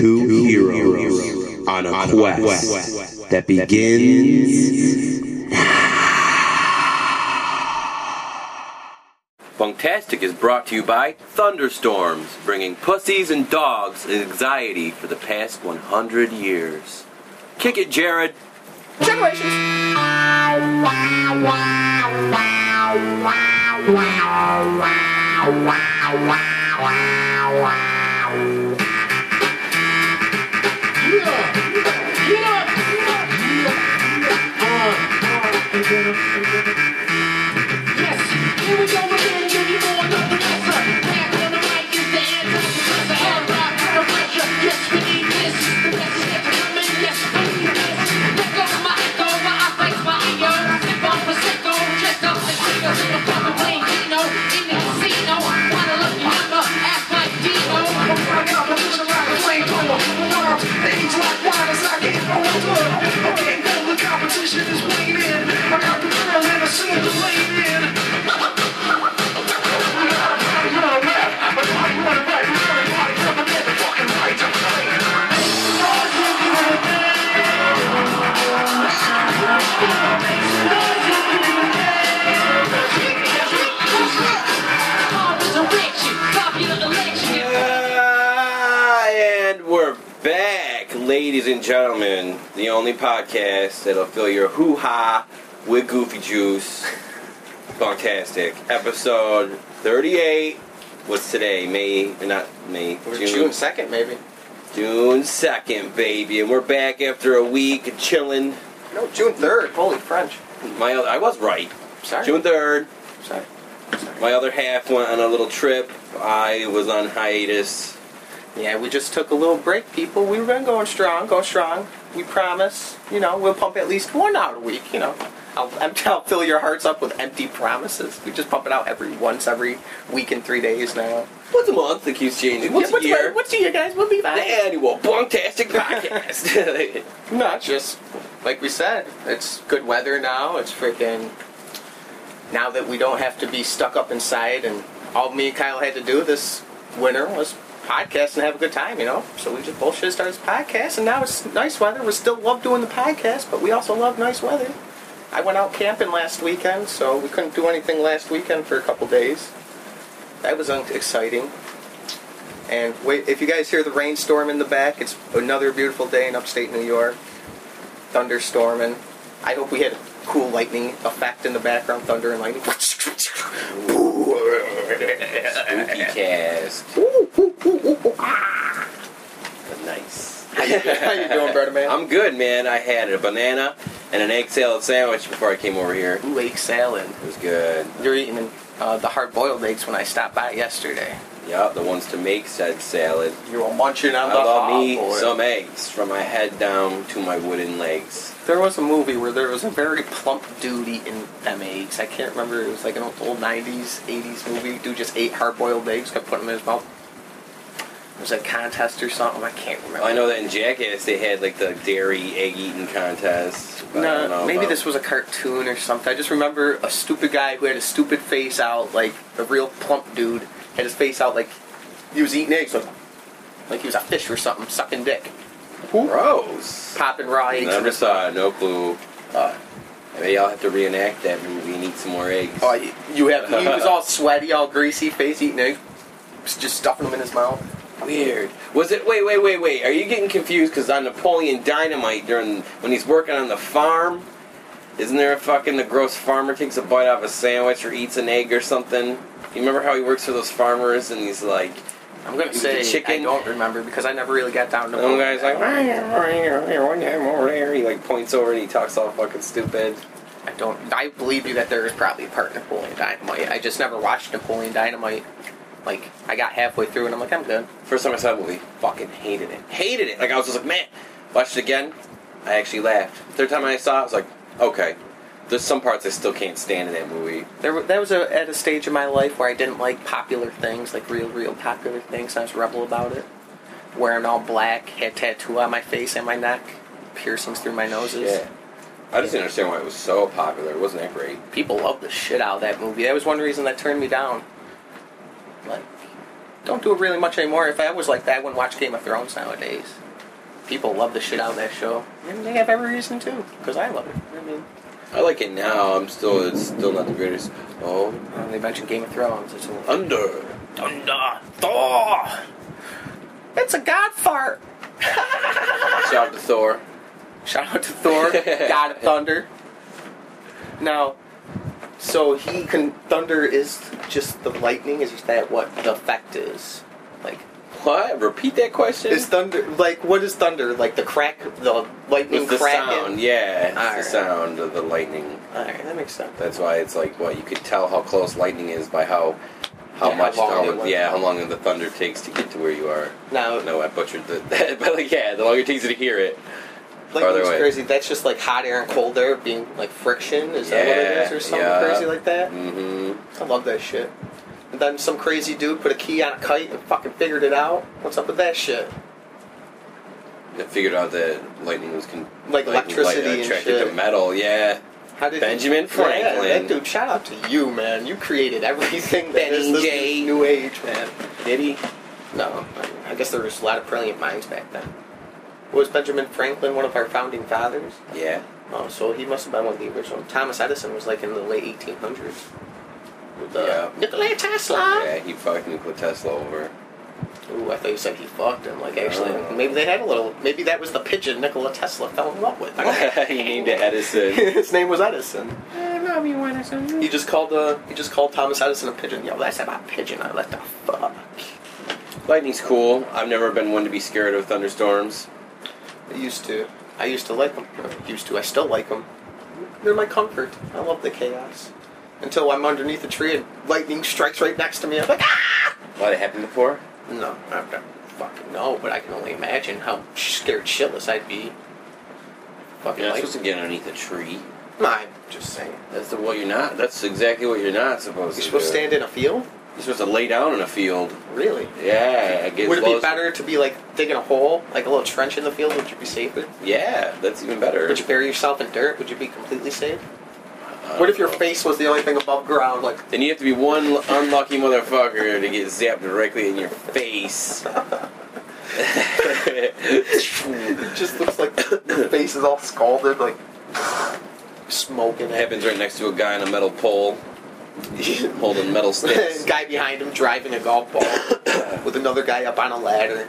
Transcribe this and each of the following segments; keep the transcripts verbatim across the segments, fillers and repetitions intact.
two heroes on a quest that begins Funktastic is brought to you by Thunderstorms, bringing pussies and dogs anxiety for the past one hundred years. Kick it, Jared! Generations! Yes, here we go again! Ladies and gentlemen, the only podcast that'll fill your hoo-ha with goofy juice. Fantastic. Episode thirty-eight. What's today? May, not May, June. June second, maybe. June second, baby. And we're back after a week of chilling. No, June third. Holy French. My other, I was right. Sorry. June third. Sorry. Sorry. My other half went on a little trip. I was on hiatus. Yeah, we just took a little break, people. We've been going strong, going strong. We promise, you know, we'll pump at least one out a week, you know. I'll, I'll fill your hearts up with empty promises. We just pump it out every once every week and three days now. Once a month, it keeps changing. Once yeah, what's a year. Once a year, guys, we'll be back. The annual Bunktastic Podcast. Not just, like we said, it's good weather now. It's freaking, now that we don't have to be stuck up inside, and all me and Kyle had to do this winter was podcast and have a good time, you know. So we just bullshit started this podcast, and now it's nice weather. We still love doing the podcast, but we also love nice weather. I went out camping last weekend, so we couldn't do anything last weekend for a couple days. That was exciting. And wait, if you guys hear the rainstorm in the back, it's another beautiful day in upstate New York. Thunderstorming. I hope we had a cool lightning effect in the background, thunder and lightning. Spooky cast. Nice. How you doing, brother man? I'm good, man. I had a banana and an egg salad sandwich before I came over here. Ooh, egg salad. It was good. You're eating uh, the hard-boiled eggs when I stopped by yesterday. Yep, the ones to make said salad. You were munching on I the love hot me boy. Some eggs from my head down to my wooden legs. There was a movie where there was a very plump dude eating them eggs. I can't remember. It was like an old nineties, eighties movie. Dude just ate hard-boiled eggs, kept putting them in his mouth. It was a contest or something. I can't remember. I know that in Jackass they had like the dairy egg-eating contest. No, I don't know, maybe this was a cartoon or something. I just remember a stupid guy who had a stupid face out, like a real plump dude, had his face out like he was eating eggs, like, like he was a fish or something, sucking dick. Gross. Popping raw eggs. Never saw it, no clue. Uh, Maybe I'll have to reenact that movie and eat some more eggs. Oh, you have. He was all sweaty, all greasy face, eating eggs, just stuffing them in his mouth. Weird. Was it? Wait, wait, wait, wait. Are you getting confused? Because on Napoleon Dynamite, during when he's working on the farm, isn't there a fucking the gross farmer takes a bite out of a sandwich or eats an egg or something? You remember how he works for those farmers and he's like, I'm gonna say chicken? I don't remember because I never really got down to. One guy's like, he like points over and he talks all fucking stupid. I don't. I believe you that there is probably a part of Napoleon Dynamite. I just never watched Napoleon Dynamite. Like, I got halfway through and I'm like, I'm good. First time I saw the movie, fucking hated it. Hated it! Like, I was just like, man! Watched it again, I actually laughed. Third time I saw it, I was like, okay. There's some parts I still can't stand in that movie. There, That was a, at a stage in my life where I didn't like popular things, like real, real popular things, and I was rebel about it. Wearing all black, had tattoo on my face and my neck, piercings through my noses. Yeah. I just didn't understand why it was so popular. It wasn't that great. People loved the shit out of that movie. That was one reason that turned me down. Like, don't do it really much anymore. If I was like that, I wouldn't watch Game of Thrones nowadays. People love the shit out of that show. And they have every reason to, because I love it. I mean, I like it now. I'm still, it's still not the greatest. Oh, um, they mentioned Game of Thrones. It's a little thunder, thunder, Thor. It's a god fart. Shout out to Thor. Shout out to Thor, god of thunder. Now, so he can thunder is just the lightning. Is that what the effect is? Like what? Repeat that question. Is thunder like what is thunder? Like the crack, the lightning it's the crack sound. Yeah, it's All the right. sound of the lightning. All right, that makes sense. That's why it's like well, you could tell how close lightning is by how how yeah, much how long, how, yeah, how long the thunder takes to get to where you are. Now, no, I butchered the, that, but like yeah, the longer it takes you to hear it. Like that's crazy. That's just like hot air and cold air being like friction. Is yeah, that what it is, or something yeah. crazy like that? Mm-hmm. I love that shit. And then some crazy dude put a key on a kite and fucking figured it out. What's up with that shit? They figured out that lightning was con- like electricity light, uh, attracted and shit. to metal. Yeah. How did Benjamin you, Franklin? Yeah, that dude, shout out to you, man. You created everything that is this J. new age, man. Did he? No. I guess there was a lot of brilliant minds back then. Was Benjamin Franklin one of our founding fathers? Yeah. Oh, so he must have been one of the original. Thomas Edison was like in the late eighteen hundreds. With, uh, yeah. Nikola Tesla! Yeah, he fucked Nikola Tesla over. Ooh, I thought you said he fucked him. Like, actually, oh. maybe they had a little... Maybe that was the pigeon Nikola Tesla fell in love with. He named it Edison. His name was Edison. I love you, Edison. He just called, uh, he just called Thomas Edison a pigeon. Yo, that's about pigeon. I let the fuck. Lightning's cool. I've never been one to be scared of thunderstorms. I used to. I used to like them. I used to. I still like them. They're my comfort. I love the chaos. Until I'm underneath a tree and lightning strikes right next to me. I'm like, ah! What, it happened before? No. I don't fucking know, but I can only imagine how scared shitless I'd be. Fucking you're not supposed to get underneath a tree. I'm just saying. That's the well, you're not. That's exactly what you're not supposed to do. You're supposed to stand in a field? You're supposed to lay down in a field. Really? Yeah. I guess would it be better to be, like, digging a hole, like a little trench in the field? Would you be safer? Yeah, that's even better. Would you bury yourself in dirt? Would you be completely safe? Uh, what if your face was the only thing above ground? Like, then you have to be one unlucky motherfucker to get zapped directly in your face. It just looks like your face is all scalded, like, smoking. It happens right next to a guy on a metal pole. Holding metal sticks. Guy behind him driving a golf ball with another guy up on a ladder.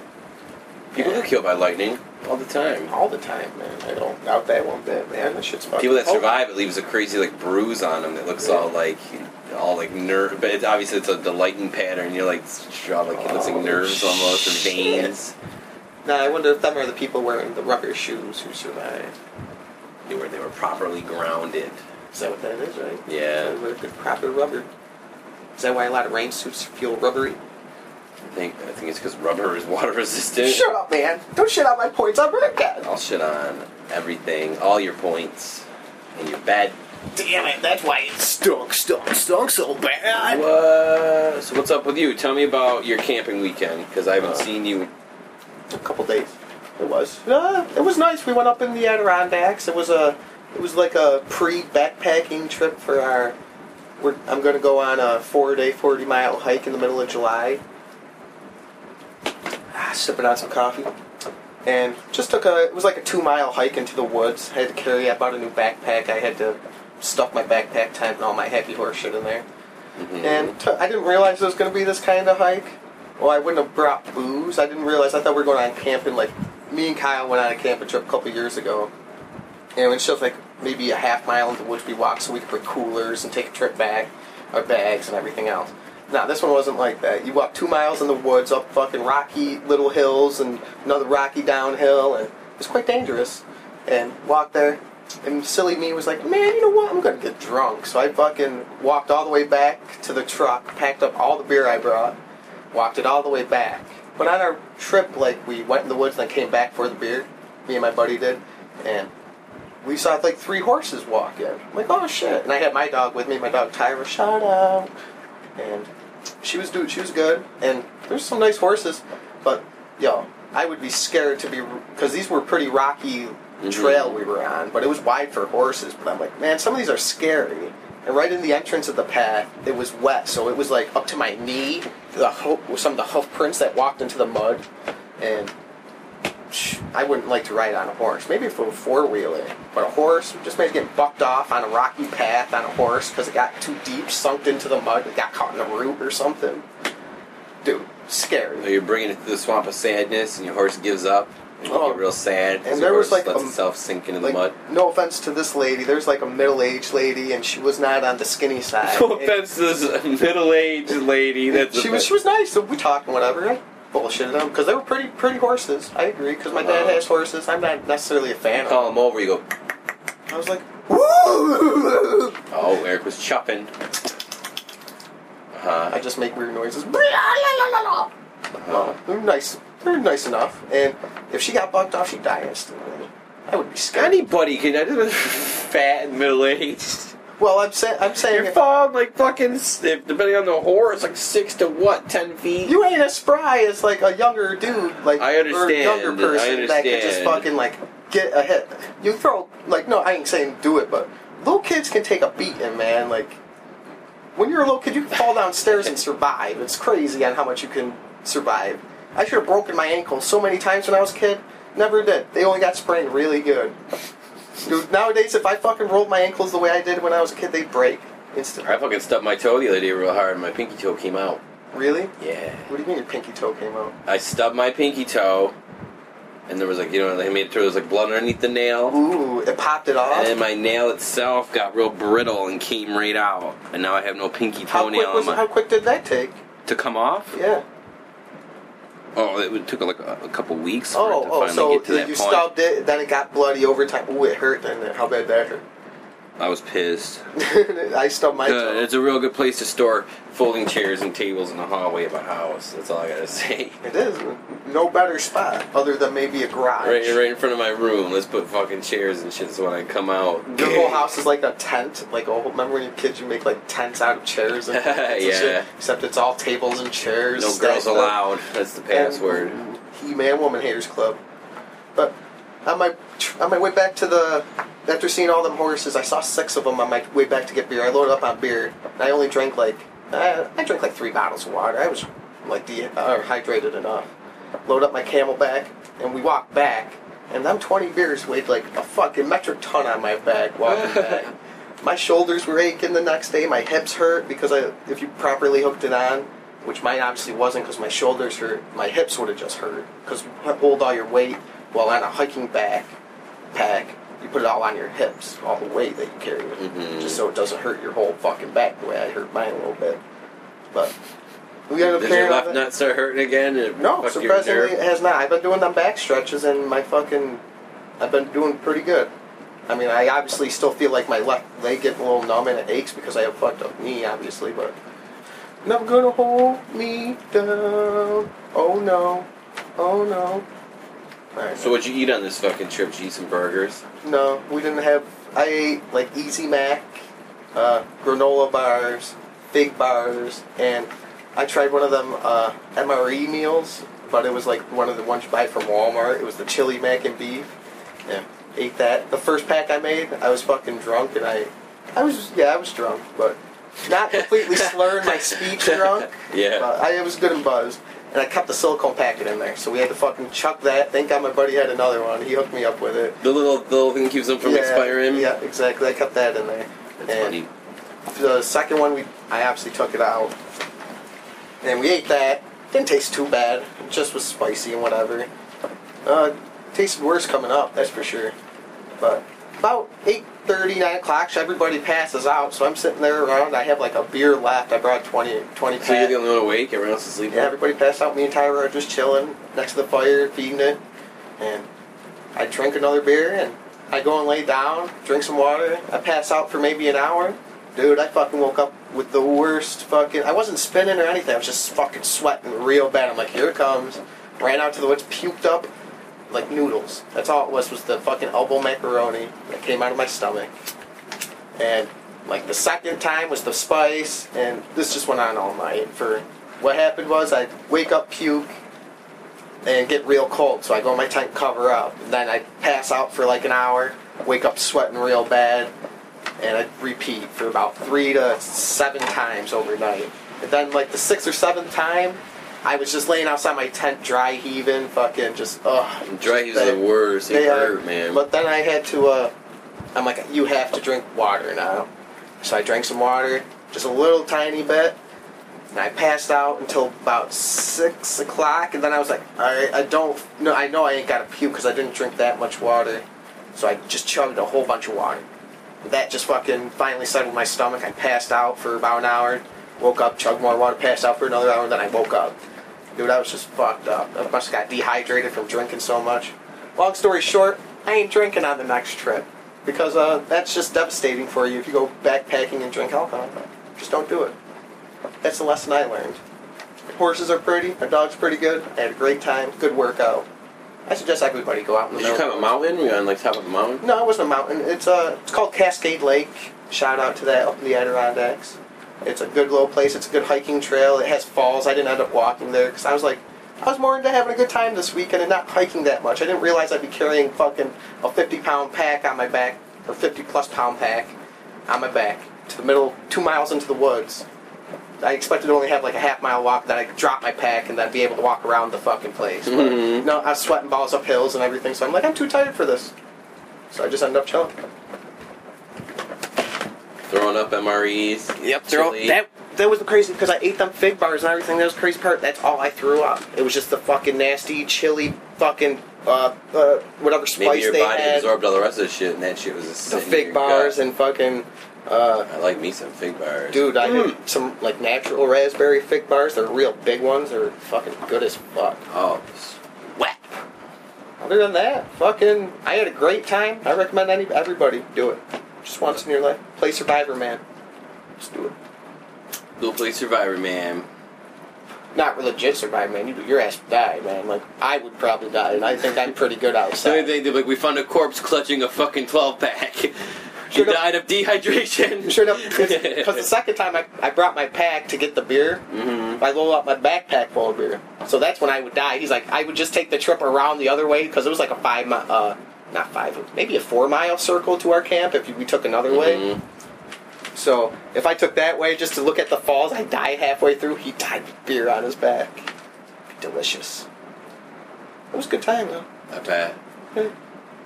People yeah. get killed by lightning all the time. All the time, man. I don't doubt that one bit, man. That shit's fucking. People that survive, oh. it leaves a crazy like bruise on them that looks yeah. all like, all like nerve. But it's, obviously, it's a the lightning pattern. You're like, all like it looks like nerves oh, almost or veins. Now I wonder if them are the people wearing the rubber shoes who survived. They were they were properly grounded. Is that what that is, right? Yeah. Is that good proper rubber? Is that why a lot of rain suits feel rubbery? I think I think it's because rubber is water resistant. Shut up, man! Don't shit on my points on Rickon! I'll shit on everything, all your points, and your bed. Damn it! That's why it stunk, stunk, stunk so bad. What? So what's up with you? Tell me about your camping weekend because I haven't uh, seen you a couple days. It was. Uh, it was nice. We went up in the Adirondacks. It was a. It was like a pre-backpacking trip for our... We're, I'm going to go on a four-day, forty-mile hike in the middle of July. Ah, sipping on some coffee. And just took a... It was like a two-mile hike into the woods. I had to carry... I bought a new backpack. I had to stuff my backpack tent and all my happy horse shit in there. Mm-hmm. And t- I didn't realize it was going to be this kind of hike. Well, I wouldn't have brought booze. I didn't realize... I thought we were going on camping. Like, me and Kyle went on a camping trip a couple years ago. And it's just like maybe a half mile into the woods we walked so we could put coolers and take a trip back, our bags and everything else. Now, this one wasn't like that. You walk two miles in the woods up fucking rocky little hills and another rocky downhill, and it was quite dangerous. And walked there, and silly me was like, man, you know what, I'm going to get drunk. So I fucking walked all the way back to the truck, packed up all the beer I brought, walked it all the way back. But on our trip, like, we went in the woods and then came back for the beer, me and my buddy did, and... We saw, like, three horses walk in. I'm like, oh, shit. And I had my dog with me, my dog Tyra. Shout out. And she was dude, she was good. And there's some nice horses. But, yo, I would be scared to be... Because these were pretty rocky trail we were on. But it was wide for horses. But I'm like, man, some of these are scary. And right in the entrance of the path, it was wet, so it was like up to my knee. The hoof, some of the hoof prints that walked into the mud, and I wouldn't like to ride on a horse. Maybe if it were four wheeler, but a horse, just maybe getting bucked off on a rocky path on a horse because it got too deep, sunk into the mud, it got caught in the root or something. Dude, scary. So you're bringing it to the swamp of sadness, and your horse gives up. And oh. You get real sad. And there was like lets a, itself sink into like, the mud. No offense to this lady, there's like a middle-aged lady, and she was not on the skinny side. No offense to this middle-aged lady. That's she was. She was nice. So we talked and whatever. I bullshitted them because they were pretty, pretty horses. I agree because my dad uh, has horses. I'm not necessarily a fan. You call them over. You go. I was like, woo! Oh, Eric was chopping. Uh-huh. I just make weird noises. Uh-huh. Uh, they're nice. They're nice enough, and if she got bucked off, she'd die instantly. I would be scared. Anybody can. I just fat and middle aged. Well, I'm saying, I'm saying, you're falling like fucking. If, depending on the horse, like six to what, ten feet. You ain't as spry as like a younger dude, like I understand, or a younger person that could just fucking like get a hit. You throw like no, I ain't saying do it, but little kids can take a beating, man. Like when you're a little kid, you can fall downstairs and survive. It's crazy on how much you can survive. I should have broken my ankle so many times when I was a kid. Never did. They only got sprained really good. Dude, nowadays, if I fucking rolled my ankles the way I did when I was a kid, they'd break instantly. I fucking stubbed my toe the other day real hard and my pinky toe came out. Really? Yeah. What do you mean your pinky toe came out? I stubbed my pinky toe and there was like, you know, they made it through, there was like blood underneath the nail. Ooh, it popped it off? And then my nail itself got real brittle and came right out. And now I have no pinky toenail on my... How quick did that take? To come off? Yeah. Oh, it took like a, a couple weeks for oh, it to oh, finally so get to that point. Oh, so you stubbed it, then it got bloody over time. Ooh, it hurt, and how bad that hurt? I was pissed. I stubbed my good. toe. It's a real good place to store folding chairs and tables in the hallway of my house. That's all I gotta say. It is. No better spot, other than maybe a garage. Right, right in front of my room. Let's put fucking chairs and shit so when I come out. Your whole house is like a tent. Like, oh, remember when you're kids, you make like tents out of chairs and, and yeah. shit? Except it's all tables and chairs. No girls up. allowed. That's the password. And He-Man Woman Haters Club. But on my, on my way back to the... After seeing all them horses, I saw six of them on my way back to get beer. I loaded up on beer, and I only drank like uh, I drank like three bottles of water. I was like dehydrated uh, enough. Load up my Camelback, and we walked back. And them twenty beers weighed like a fucking metric ton on my back walking back. My shoulders were aching the next day. My hips hurt because I, if you properly hooked it on, which mine obviously wasn't, because my shoulders hurt. My hips would have just hurt because you hold all your weight while on a hiking back pack. You put it all on your hips, all the weight that you carry with you, mm-hmm. just so it doesn't hurt your whole fucking back the way I hurt mine a little bit. But we ended up Does your left nut start hurting again? And no, surprisingly it has not. I've been doing them back stretches and my fucking, I've been doing pretty good. I mean, I obviously still feel like my left leg getting a little numb and it aches because I have fucked up knee, obviously, but not gonna hold me down. Oh no, oh no. Right. So what'd you eat on this fucking trip? Did you eat some burgers? No, we didn't have... I ate, like, Easy Mac, uh, granola bars, fig bars, and I tried one of them uh, M R E meals, but it was, like, one of the ones you buy from Walmart. It was the chili mac and beef. Yeah, ate that. The first pack I made, I was fucking drunk, and I... I was... Yeah, I was drunk, but not completely slurring my speech drunk. Yeah. But I was good and buzzed. And I kept the silicone packet in there, so we had to fucking chuck that. Thank God my buddy had another one. He hooked me up with it. The little, the little thing keeps them from yeah, expiring? Yeah, exactly. I kept that in there. That's and funny. The second one, we I obviously took it out. And we ate that. Didn't taste too bad. It just was spicy and whatever. Uh, tasted worse coming up, that's for sure. But about eight thirty, nine o'clock, everybody passes out, so I'm sitting there around. I have like a beer left. I brought twenty, twenty packs. So you're the only one awake? Everyone else is sleeping? Yeah, everybody passed out. Me and Tyra are just chilling next to the fire, feeding it. And I drink another beer, and I go and lay down, drink some water. I pass out for maybe an hour. Dude, I fucking woke up with the worst fucking... I wasn't spinning or anything. I was just fucking sweating real bad. I'm like, here it comes. Ran out to the woods, puked up. Like noodles. That's all it was, was the fucking elbow macaroni that came out of my stomach. And, like, the second time was the spice, and this just went on all night. For what happened was I'd wake up, puke, and get real cold, so I go in my tent, cover up. And then I'd pass out for like an hour, wake up sweating real bad, and I'd repeat for about three to seven times overnight. And then like the sixth or seventh time, I was just laying outside my tent dry heaving, fucking just, ugh. Dry heaves are the worst. They hurt, man. But then I had to, uh, I'm like, you have to drink water now. So I drank some water, just a little tiny bit, and I passed out until about six o'clock, and then I was like, I, I don't, no, I know I ain't got to puke because I didn't drink that much water. So I just chugged a whole bunch of water. That just fucking finally settled my stomach. I passed out for about an hour, woke up, chugged more water, passed out for another hour, and then I woke up. Dude, I was just fucked up. I must have got dehydrated from drinking so much. Long story short, I ain't drinking on the next trip. Because uh, that's just devastating for you if you go backpacking and drink alcohol. Just don't do it. That's the lesson I learned. Horses are pretty. Our dog's pretty good. I had a great time. Good workout. I suggest everybody go out in the mountain. Did you climb a mountain? Were you on like top of a mountain? No, it wasn't a mountain. It's uh, it's called Cascade Lake. Shout out to that up in the Adirondacks. It's a good little place. It's a good hiking trail. It has falls. I didn't end up walking there because I was like, I was more into having a good time this weekend and not hiking that much. I didn't realize I'd be carrying fucking a fifty pound pack on my back, or fifty plus pound pack on my back, to the middle, two miles into the woods. I expected to only have like a half mile walk, then I'd drop my pack and then be able to walk around the fucking place. But mm-hmm. No, I was sweating balls up hills and everything, so I'm like, I'm too tired for this. So I just ended up chilling. Throwing up M R Es. Yep, throw that. That was crazy because I ate them fig bars and everything. That was the crazy part. That's all I threw up. It was just the fucking nasty, chili, fucking, uh, uh, whatever spice Maybe your they body had. Absorbed all the rest of the shit, and that shit was just the fig bars gut. And fucking. Uh, I like me some fig bars, dude. I mm. had some like natural raspberry fig bars. They're real big ones. They're fucking good as fuck. Oh, sweat. Other than that, fucking, I had a great time. I recommend any everybody do it. Just once in your life. Play Survivor Man. Just do it. Go play Survivor Man. Not legit Survivor Man. You, your ass would die, man. Like, I would probably die, and I think I'm pretty good outside. They, they, like, we found a corpse clutching a fucking twelve pack. She died of dehydration. Sure enough, because the second time I, I brought my pack to get the beer, mm-hmm. I loaded up my backpack full of beer. So that's when I would die. He's like, I would just take the trip around the other way, because it was like a five mi- uh Not five, maybe a four mile circle to our camp if we took another mm-hmm. way. So if I took that way just to look at the falls, I died halfway through. He died with beer on his back. Delicious. It was a good time though. I bet. Yeah.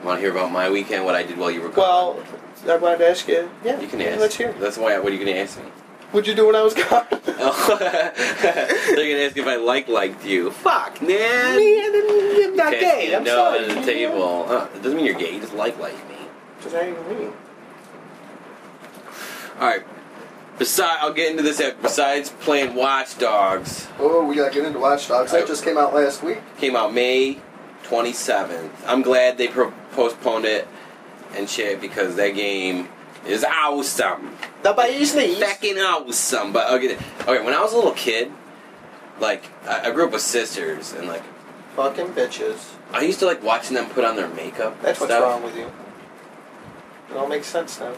Want to hear about my weekend? What I did while you were gone? Well, I wanted to ask you. Yeah. You can ask. Let's hear. That's why. What are you going to ask me? What'd you do when I was gone? Oh. They're going to ask if I like liked you. Fuck, man. Man, I'm not gay. I'm no, sorry. No, at the table. Uh, it doesn't mean you're gay. You just like like me. Does that even mean? Alright. Besides, I'll get into this after. Besides playing Watch Dogs. Oh, we got to get into Watch Dogs. That I, just came out last week. Came out May twenty-seventh. I'm glad they pro- postponed it and shit because that game is awesome. Nobody's knees. Fucking awesome. But I'll get it. Okay, when I was a little kid, like, I, I grew up with sisters, and, like... Fucking bitches. I used to like watching them put on their makeup. That's what's stuff. Wrong with you. It all makes sense now.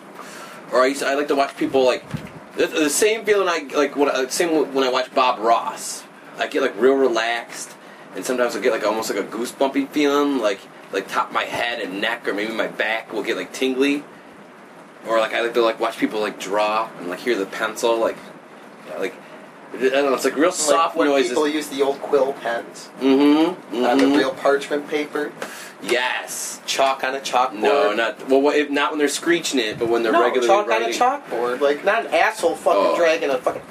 Or I used to, I like to watch people, like... The, the same feeling I, like, when I, same when I watch Bob Ross. I get, like, real relaxed, and sometimes I get, like, almost like a goosebumpy feeling, like, like top of my head and neck, or maybe my back will get, like, tingly. Or like I like to like watch people like draw and like hear the pencil like like I don't know, it's like real soft like when noises. People use the old quill pens. Mm-hmm. Not mm-hmm. the real parchment paper. Yes. Chalk on a chalkboard. No, not well if not when they're screeching it, but when they're no, regularly chalk writing. Chalk on a chalkboard. Like not an asshole fucking oh. dragging a fucking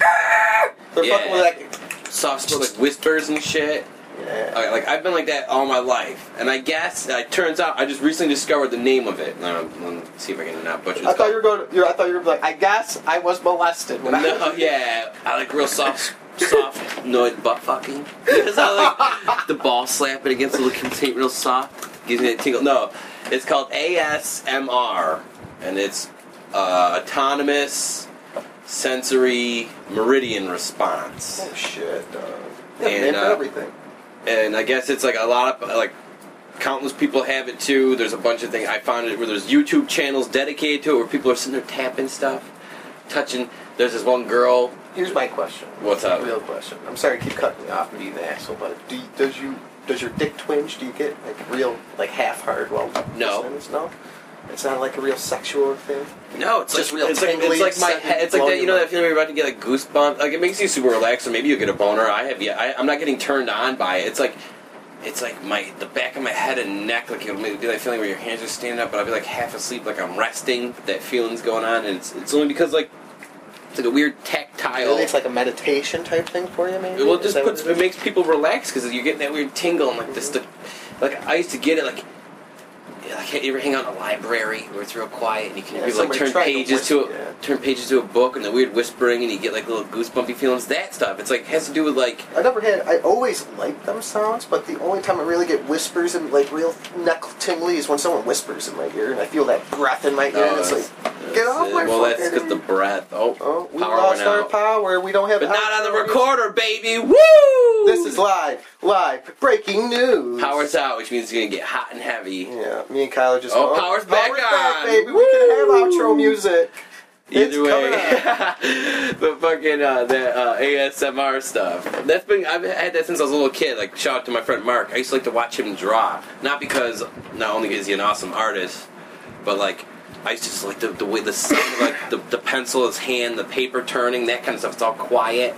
they're yeah. fucking like soft like whispers and shit. Yeah. Okay, like I've been like that all my life, and I guess uh, it turns out I just recently discovered the name of it. Now, let's see if I can not butcher. I thought you were going. To, I thought you were like. I guess I was molested when no, I. No, yeah, I like real soft, soft noise butt fucking. Because I like the ball slapping against the looking tape real soft, gives me a tingle. No, it's called A S M R, and it's uh, autonomous sensory meridian response. Oh shit! Uh, yeah, and uh, everything. And I guess it's like a lot of, like, countless people have it too. There's a bunch of things. I found it where there's YouTube channels dedicated to it where people are sitting there tapping stuff, touching. There's this one girl. Here's my question. What's up? Real question. I'm sorry to keep cutting you off and being an asshole, but do you, does you does your dick twinge? Do you get, like, real, like, half hard while listening to this? No. It's not like a real sexual thing. No, it's, it's just like, real. It's like, it's like my head. It's like that. You know that feeling where you're about to get a like goosebump. Like it makes you super relaxed, or maybe you get a boner. I have. Yeah, I, I'm not getting turned on by it. It's like, it's like my the back of my head and neck. Like it'll be that feeling where your hands are standing up, but I'll be like half asleep, like I'm resting. But that feeling's going on, and it's it's only because like. It's like a weird tactile... Really, it's like a meditation type thing for you, maybe? Well, it just puts... It, it makes people relax, because you're getting that weird tingle, and like mm-hmm. this... The, like, I used to get it, like... like you ever hang out in a library, where it's real quiet, and you can yeah, like turn pages to, whisper, to a, yeah. turn pages to a book, and the weird whispering, and you get, like, little goosebumpy feelings. That stuff. It's, like, it has to do with, like... I never had... I always liked them sounds, but the only time I really get whispers and, like, real neck tingly is when someone whispers in my ear, and I feel that breath in my ear, oh, and it's like... Get off my well, that's because the breath. Oh, oh we power lost our out. power. We don't have. But not on the recorder, baby. Woo! This is live, live, breaking news. Power's out, which means it's gonna get hot and heavy. Yeah, me and Kyle just. Oh, go, power's, oh back power's back on, baby. Woo! We can have outro music. Either it's way, the fucking uh, the uh, A S M R stuff. That's been I've had that since I was a little kid. Like shout out to my friend Mark. I used to like to watch him draw. Not because not only is he an awesome artist, but like. I used to just like the, the way the sound of like the, the pencil, his hand, the paper turning, that kind of stuff. It's all quiet.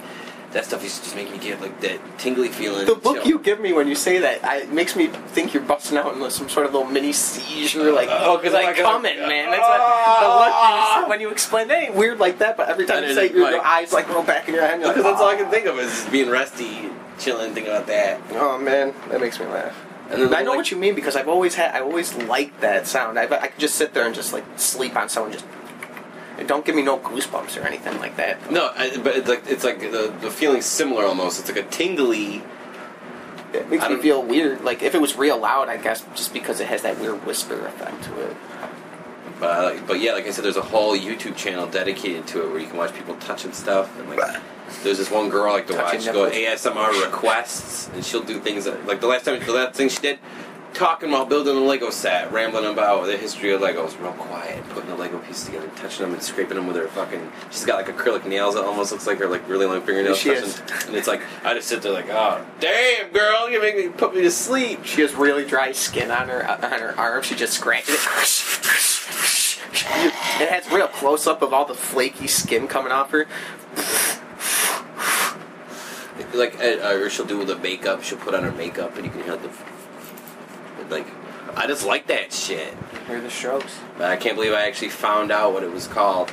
That stuff used to just make me get like that tingly feeling. The look so. You give me when you say that, I, it makes me think you're busting out into some sort of little mini seizure. Like, oh, because oh, I'm coming, God. Man. That's oh. what the look you when you explain that ain't weird like that. But every time you say it, your eyes like roll back in your head. Because like, oh. that's all I can think of is being rusty, chilling, thinking about that. Oh man, that makes me laugh. And I know like, what you mean because I've always had, I always liked that sound. I, I could just sit there and just like sleep on someone. Just don't give me no goosebumps or anything like that. Though. No, I, but it's like it's like the the feeling's similar almost. It's like a tingly. It makes me feel weird. Like if it was real loud, I guess just because it has that weird whisper effect to it. But like, but yeah, like I said, there's a whole YouTube channel dedicated to it where you can watch people touching stuff and like. There's this one girl I like to watch. She'll go A S M R requests, and she'll do things that, like the last time the last thing she did, talking while building a Lego set, rambling about the history of Legos, real quiet, putting the Lego pieces together, touching them and scraping them with her fucking. She's got like acrylic nails that almost looks like her like really long fingernails. She is. And it's like I just sit there like, oh damn girl, you make me put me to sleep. She has really dry skin on her on her arm. She just scratches it. It has real close up of all the flaky skin coming off her. Like, or she'll do the makeup, she'll put on her makeup, and you can hear the, like, I just like that shit. Hear the strokes. I can't believe I actually found out what it was called.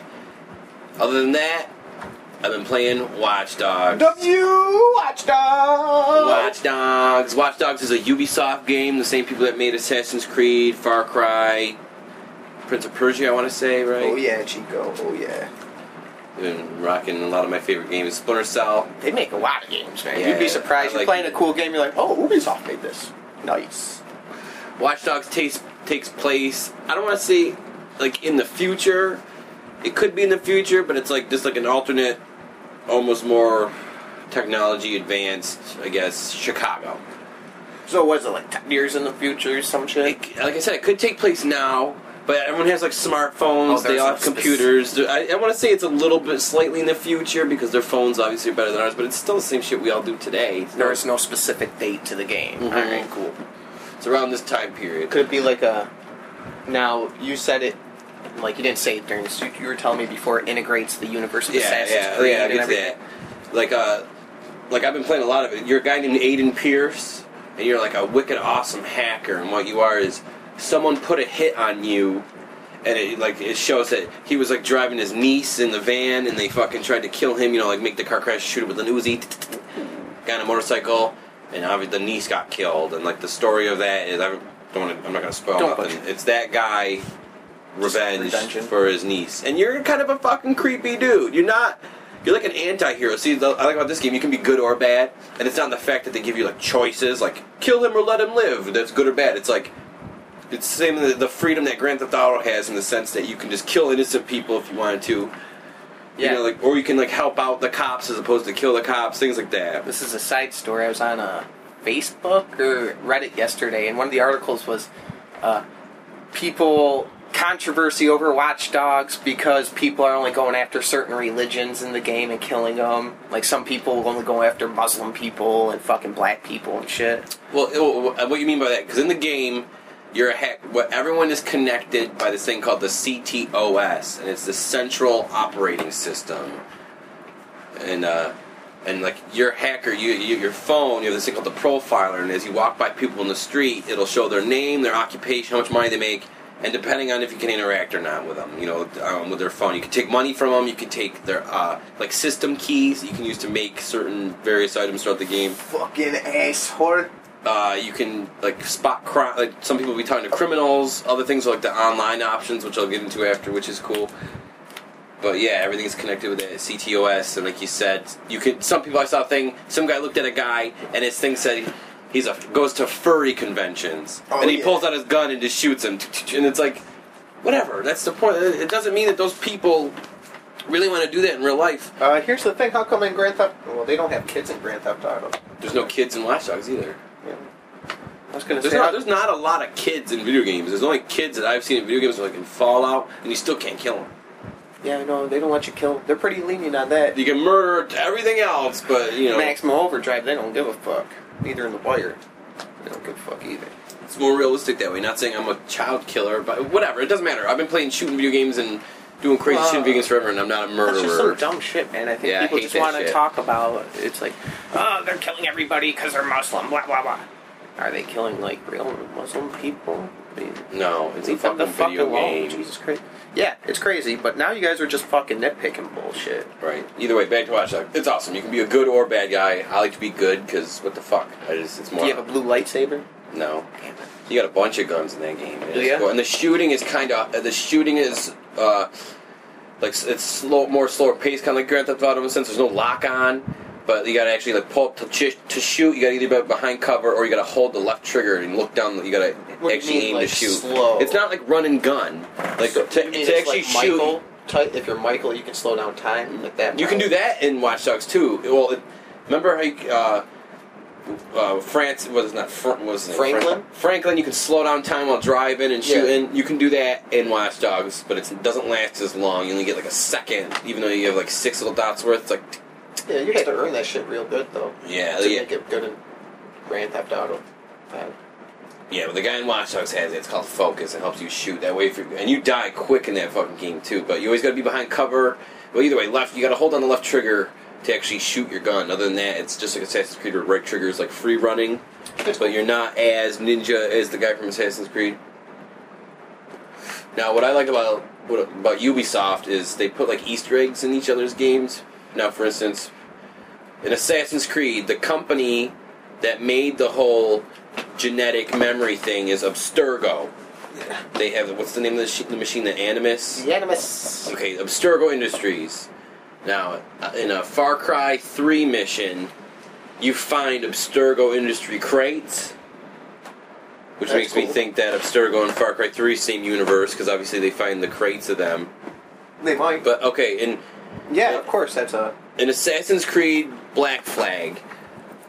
Other than that, I've been playing Watch Dogs. W! Watch Dogs! Watch Dogs. Watch Dogs is a Ubisoft game, the same people that made Assassin's Creed, Far Cry, Prince of Persia, I want to say, right? Oh yeah, Chico, oh yeah. Been rocking a lot of my favorite games. Splinter Cell. They make a lot of games, man. Yeah, you'd be surprised. Like you're playing a cool game, you're like, oh, Ubisoft made this. Nice. Watch Dogs takes, takes place, I don't want to say, like, in the future. It could be in the future, but it's like just like an alternate, almost more technology advanced, I guess, Chicago. So was it like ten years in the future or some shit? It, like I said, it could take place now. But everyone has, like, smartphones, oh, they all have computers. I, I want to say it's a little bit slightly in the future because their phones, obviously, are better than ours, but it's still the same shit we all do today. There is no specific date to the game. Mm-hmm. All right, cool. It's around this time period. Could it be, like, a... Now, you said it, like, you didn't say it during... So you were telling me before it integrates the universe of yeah, Assassin's Creed yeah, yeah, and everything. That. Like, uh... Like, I've been playing a lot of it. You're a guy named Aiden Pierce, and you're, like, a wicked awesome hacker, and what you are is... Someone put a hit on you, and it like it shows that he was like driving his niece in the van, and they fucking tried to kill him. You know, like make the car crash, shoot it with an Uzi, got on a motorcycle, and obviously the niece got killed. And like the story of that is, I don't wanna, I'm not gonna spoil nothing. It's that guy revenge for his niece, and you're kind of a fucking creepy dude. You're not. You're like an anti-hero. See, the, I like about this game, you can be good or bad, and it's not the fact that they give you like choices, like kill him or let him live. That's good or bad. It's like. It's the same, the freedom that Grand Theft Auto has in the sense that you can just kill innocent people if you wanted to. You yeah. know, like, or you can, like, help out the cops as opposed to kill the cops, things like that. This is a side story. I was on uh, Facebook or Reddit yesterday, and one of the articles was, uh, people, controversy over Watch Dogs because people are only going after certain religions in the game and killing them. Like, some people only go after Muslim people and fucking black people and shit. Well, what you mean by that, because in the game... You're a hack. What everyone is connected by this thing called the C T O S, and it's the Central Operating System. And uh, and like your hacker, you, you your phone, you have this thing called the profiler, and as you walk by people in the street, it'll show their name, their occupation, how much money they make, and depending on if you can interact or not with them, you know, um, with their phone, you can take money from them. You can take their uh, like system keys you can use to make certain various items throughout the game. Fucking asshole. Uh, you can like spot crime. Like some people will be talking to criminals. Other things are like the online options, which I'll get into after, which is cool. But yeah, everything's connected with it. C T O S, and like you said, you could. Some people I saw a thing. Some guy looked at a guy, and his thing said he's a goes to furry conventions, oh, and he yeah. pulls out his gun and just shoots him. And it's like, whatever. That's the point. It doesn't mean that those people really want to do that in real life. Uh, here's the thing. How come in Grand Theft? Well, they don't have kids in Grand Theft Auto. There's no kids in Watch Dogs either. Yeah. I was gonna there's, say, not, there's not a lot of kids in video games. There's only kids that I've seen in video games like in Fallout, and you still can't kill them. Yeah, I know. They don't want you killed. They're pretty lenient on that. You can murder everything else, but, you know. Maximum Overdrive, they don't give a fuck. Neither in The Wire. They don't give a fuck either. It's more realistic that way. Not saying I'm a child killer, but whatever. It doesn't matter. I've been playing shooting video games and doing crazy uh, shit in video games forever, and I'm not a murderer. That's just some dumb shit, man. I think yeah, people I just want to talk about. It's like, oh, they're killing everybody because they're Muslim, blah, blah, blah. Are they killing, like, real Muslim people? I mean, no, it's a fucking fuck video game. Jesus Christ. Yeah, it's crazy, but now you guys are just fucking nitpicking bullshit. Right. Either way, back to Watch Dogs. It's awesome. You can be a good or bad guy. I like to be good, because what the fuck? I just, it's more. Do you have a blue lightsaber? No. Damn it. You got a bunch of guns in that game. Do you? Cool. And the shooting is kind of... The shooting is... Uh, like, it's slow, more slower pace, kind of like Grand Theft Auto in a sense. There's no lock-on. But you gotta actually like pull up to, ch- to shoot. You gotta either be behind cover or you gotta hold the left trigger and look down. You gotta what actually you mean, aim like to shoot. Slow? It's not like run and gun. Like so to, to actually like shoot. Michael, t- if you're Michael, you can slow down time like that. You might. Can do that in Watch Dogs too. Well, it, remember how uh, uh, France was not fr- was it Franklin? Franklin, you can slow down time while driving and shooting. Yeah. You can do that in Watch Dogs, but it doesn't last as long. You only get like a second, even though you have like six little dots worth. It's like. Yeah, you have to earn that shit real good, though. Yeah. To yeah. make it good in Grand Theft Auto. Bad. Yeah, but the guy in Watch Dogs has it. It's called Focus. It helps you shoot that way. For, and you die quick in that fucking game, too. But you always got to be behind cover. Well, either way, left. You got to hold on the left trigger to actually shoot your gun. Other than that, it's just like Assassin's Creed where right trigger is like free running. But you're not as ninja as the guy from Assassin's Creed. Now, what I like about, what, about Ubisoft is they put like Easter eggs in each other's games. Now, for instance, in Assassin's Creed, the company that made the whole genetic memory thing is Abstergo. Yeah. They have, what's the name of the, sh- the machine, the Animus? The Animus. Okay, Abstergo Industries. Now, in a Far Cry three mission, you find Abstergo Industry crates, which That's makes cool. me think that Abstergo and Far Cry three, same universe, because obviously they find the crates of them. They might. But, okay, and... Yeah, of course, that's a... In Assassin's Creed Black Flag,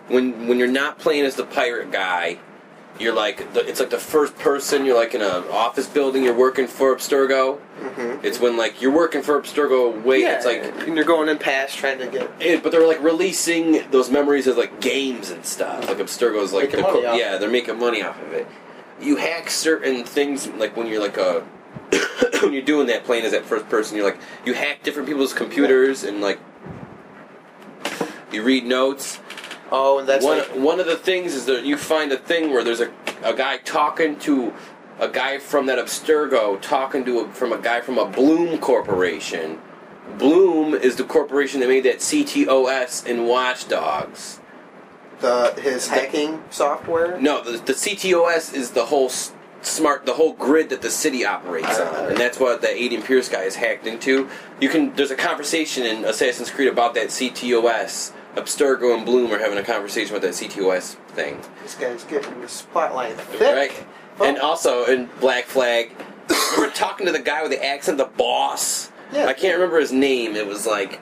when when you're not playing as the pirate guy, you're like, the, it's like the first person, you're like in an office building, you're working for Abstergo. Mm-hmm. It's when, like, you're working for Abstergo, wait, yeah, it's like... and you're going in past, trying to get... It, but they're, like, releasing those memories as, like, games and stuff. Like, Abstergo's, like... Making the money co- off yeah, they're making money off of it. You hack certain things, like, when you're, like, a... when you're doing that, playing as that first person, you're like, you hack different people's computers and like, you read notes. Oh, and that's one. Like- one of the things is that you find a thing where there's a a guy talking to a guy from that Abstergo talking to a, from a guy from a Bloom Corporation. Bloom is the corporation that made that C T O S in Watch Dogs. The his hacking the, software. No, the, the C T O S is the whole. St- Smart, the whole grid that the city operates uh, on, and that's what the Aiden Pierce guy is hacked into. You can, there's a conversation in Assassin's Creed about that C T O S. Abstergo and Bloom are having a conversation about that C T O S thing. This guy's getting the spotlight thick. Right, oh. And also in Black Flag, we were talking to the guy with the accent, the boss. Yeah, I can't remember his name. It was like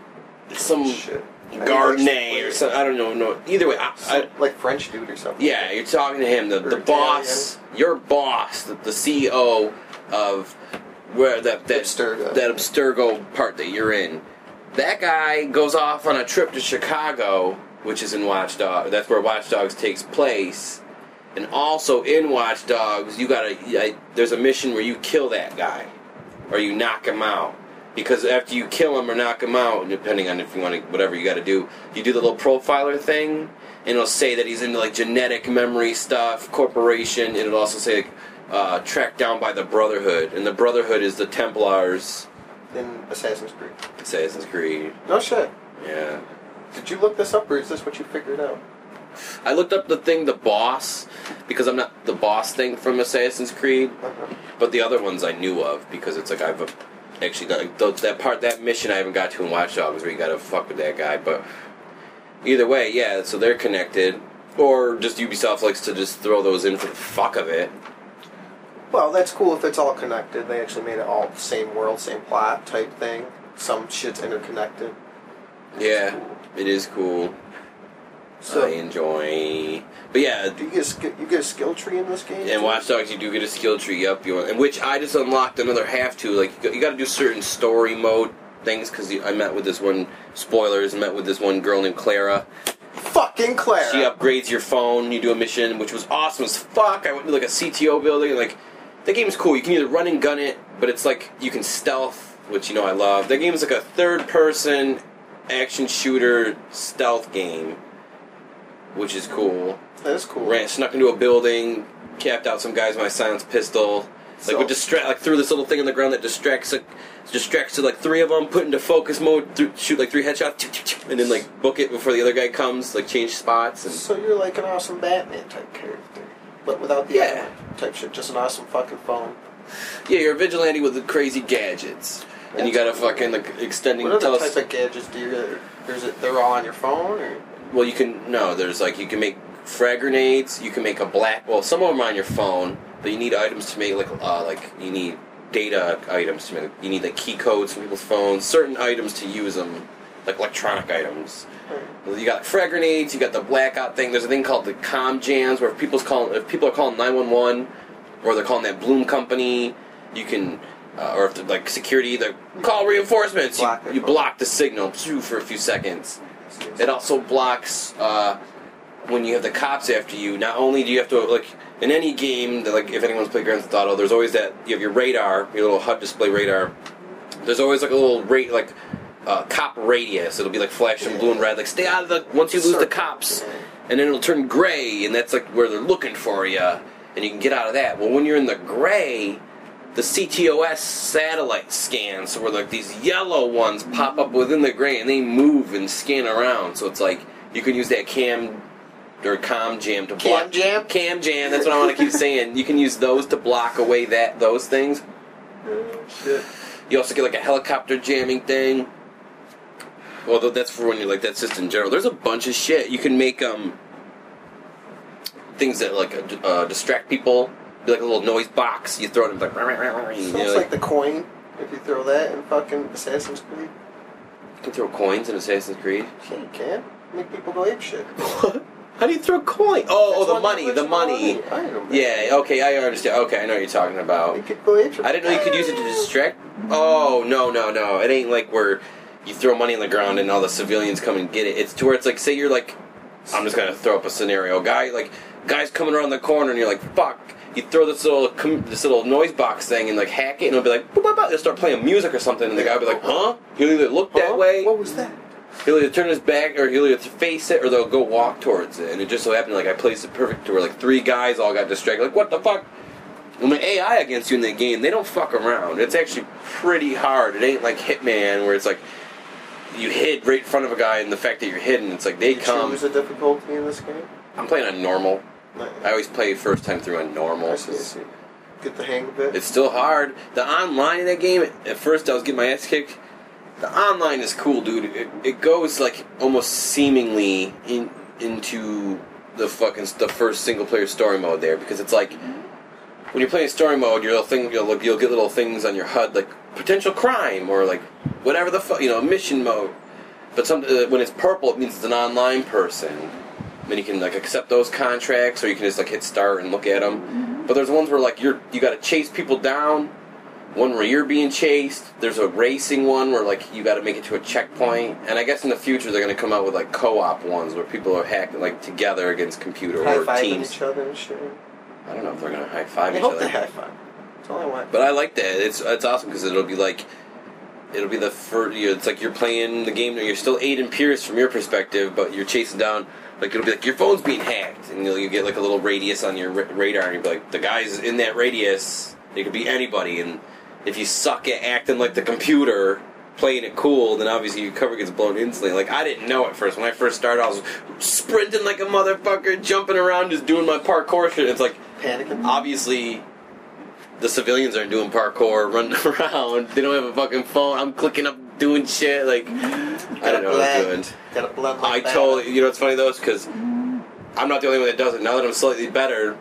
some. Shit. Gardner or something. I don't know. No, either way, I, I, like French dude or something. Yeah, you're talking to him. The, the boss, Italian. Your boss, the, the C E O of where that that Abstergo. that Abstergo part that you're in. That guy goes off on a trip to Chicago, which is in Watch Dogs. That's where Watch Dogs takes place. And also in Watch Dogs, you gotta I, there's a mission where you kill that guy, or you knock him out. Because after you kill him or knock him out, depending on if you want to, whatever you got to do, you do the little profiler thing, and it'll say that he's into like genetic memory stuff, corporation, and it'll also say like, uh, tracked down by the Brotherhood, and the Brotherhood is the Templars. In Assassin's Creed. Assassin's Creed. No shit. Yeah. Did you look this up, or is this what you figured out? I looked up the thing, the boss, because I'm not the boss thing from Assassin's Creed, uh-huh. But the other ones I knew of, because it's like I've. A, Actually, that, that part, that mission I haven't got to in Watch Dogs where you gotta fuck with that guy, but either way, yeah, so they're connected. Or just Ubisoft likes to just throw those in for the fuck of it. Well, that's cool if it's all connected. They actually made it all the same world, same plot type thing. Some shit's interconnected. Yeah, it is cool. So, I enjoy... But yeah... Do you get a, sk- you get a skill tree in this game? Yeah, in Watch Dogs you do get a skill tree, yep. You want, and which I just unlocked another half to. Like, you gotta do certain story mode things, because I met with this one... Spoilers, I met with this one girl named Clara. Fucking Clara! She upgrades your phone, you do a mission, which was awesome as fuck. I went to, like, a C T O building, and, like... That game's cool. You can either run and gun it, but it's, like, you can stealth, which, you know, I love. That game's, like, a third-person action shooter stealth game. Which is cool. That is cool. Ran, snuck into a building, capped out some guys with my silenced pistol. So. Like would distract, like threw this little thing on the ground that distracts, like, distracts to like three of them. Put into focus mode, th- shoot like three headshots, and then like book it before the other guy comes. Like change spots. And so you're like an awesome Batman type character, but without the yeah type shit. Just an awesome fucking phone. Yeah, you're a vigilante with the crazy gadgets. That's and you got a cool fucking like extending. What other type of gadgets do you get? Is it they're all on your phone or? Well, you can, no, there's like, you can make frag grenades, you can make a black, well, some of them are on your phone, but you need items to make, like, uh, like you need data items to make, you need, like, key codes from people's phones, certain items to use them, like electronic items. Hmm. You got frag grenades, you got the blackout thing, there's a thing called the comm jams, where if, people's calling, if people are calling nine one one, or they're calling that Bloom company, you can... Uh, or if they're, like, security, they call reinforcements, block you, you block the signal for a few seconds. It also blocks uh, when you have the cops after you. Not only do you have to, like, in any game, that, like, if anyone's played Grand Theft Auto, there's always that, you have your radar, your little H U D display radar. There's always, like, a little, ra- like, uh, cop radius. It'll be, like, flashing blue and red. Like, stay out of the, once you lose the cops. And then it'll turn gray, and that's, like, where they're looking for you. And you can get out of that. Well, when you're in the gray, the C T O S satellite scans, so where like these yellow ones pop up within the gray and they move and scan around. So it's like you can use that cam or comm jam to block. Cam jam? Cam jam, that's what I want to keep saying. You can use those to block away that those things. Shit. You also get like a helicopter jamming thing. Although that's for when you're like, that's just in general. There's a bunch of shit. You can make um things that like uh, distract people. Be like a little noise box. You throw it and like... Sounds know, like, like the coin. If you throw that in fucking Assassin's Creed. You can throw coins in Assassin's Creed? Yeah, you can. Make people go apeshit. What? How do you throw coins? Oh, oh the money. The money. money. I don't know. Yeah, okay, I understand. Okay, I know what you're talking about. You could go apeshit. I didn't know you could use it to distract... Oh, no, no, no. It ain't like where you throw money on the ground and all the civilians come and get it. It's to where it's like, say you're like... I'm just going to throw up a scenario. Guy, like, guy's coming around the corner and you're like, fuck... You throw this little this little noise box thing and like hack it, and it'll be like, boop, boop, boop. They'll start playing music or something, and the guy will be like, huh? He'll either look that huh? way. What was that? He'll either turn his back, or he'll either face it, or they'll go walk towards it. And it just so happened, like, I placed it perfect to where like three guys all got distracted. Like, what the fuck? When the A I against you in the game, they don't fuck around. It's actually pretty hard. It ain't like Hitman, where it's like, you hid right in front of a guy, and the fact that you're hidden, it's like, they Did come. Did you choose a difficulty in this game? I'm playing on normal. I always play first time through on normal. I see, I see. Get the hang of it. It's still hard. The online in that game, at first I was getting my ass kicked. The online is cool, dude. It, it goes like almost seemingly in, into the fucking the first single player story mode there, because it's like when you're playing story mode, your little thing you'll, you'll get little things on your H U D like potential crime or like whatever the fuck, you know, mission mode. But some, uh, when it's purple, it means it's an online person. Then you can like accept those contracts, or you can just like hit start and look at them. Mm-hmm. But there's ones where like you're you got to chase people down, one where you're being chased. There's a racing one where, like, you got to make it to a checkpoint. And I guess in the future they're going to come out with, like, co-op ones where people are hacking, like, together against computer high or teams. High-fiving each other and shit. I don't know if they're going to high-five I each other. I hope they high-five. That's all I want. But I like that. It's it's awesome because it'll be, like, it'll be the first, you know, it's like you're playing the game, you're still Aiden Pierce from your perspective, but you're chasing down, like, it'll be like, your phone's being hacked, and you'll, you get, like, a little radius on your ra- radar, and you'll be like, the guy's in that radius, it could be anybody, and if you suck at acting like the computer, playing it cool, then obviously your cover gets blown instantly. Like, I didn't know at first. When I first started, I was sprinting like a motherfucker, jumping around, just doing my parkour shit. It's like, panicking. Obviously, the civilians aren't doing parkour, running around. They don't have a fucking phone. I'm clicking up, doing shit. Like, I don't know what I'm doing. Got a blood like I that. Totally. You know what's funny though? It's because I'm not the only one that does it. Now that I'm slightly better,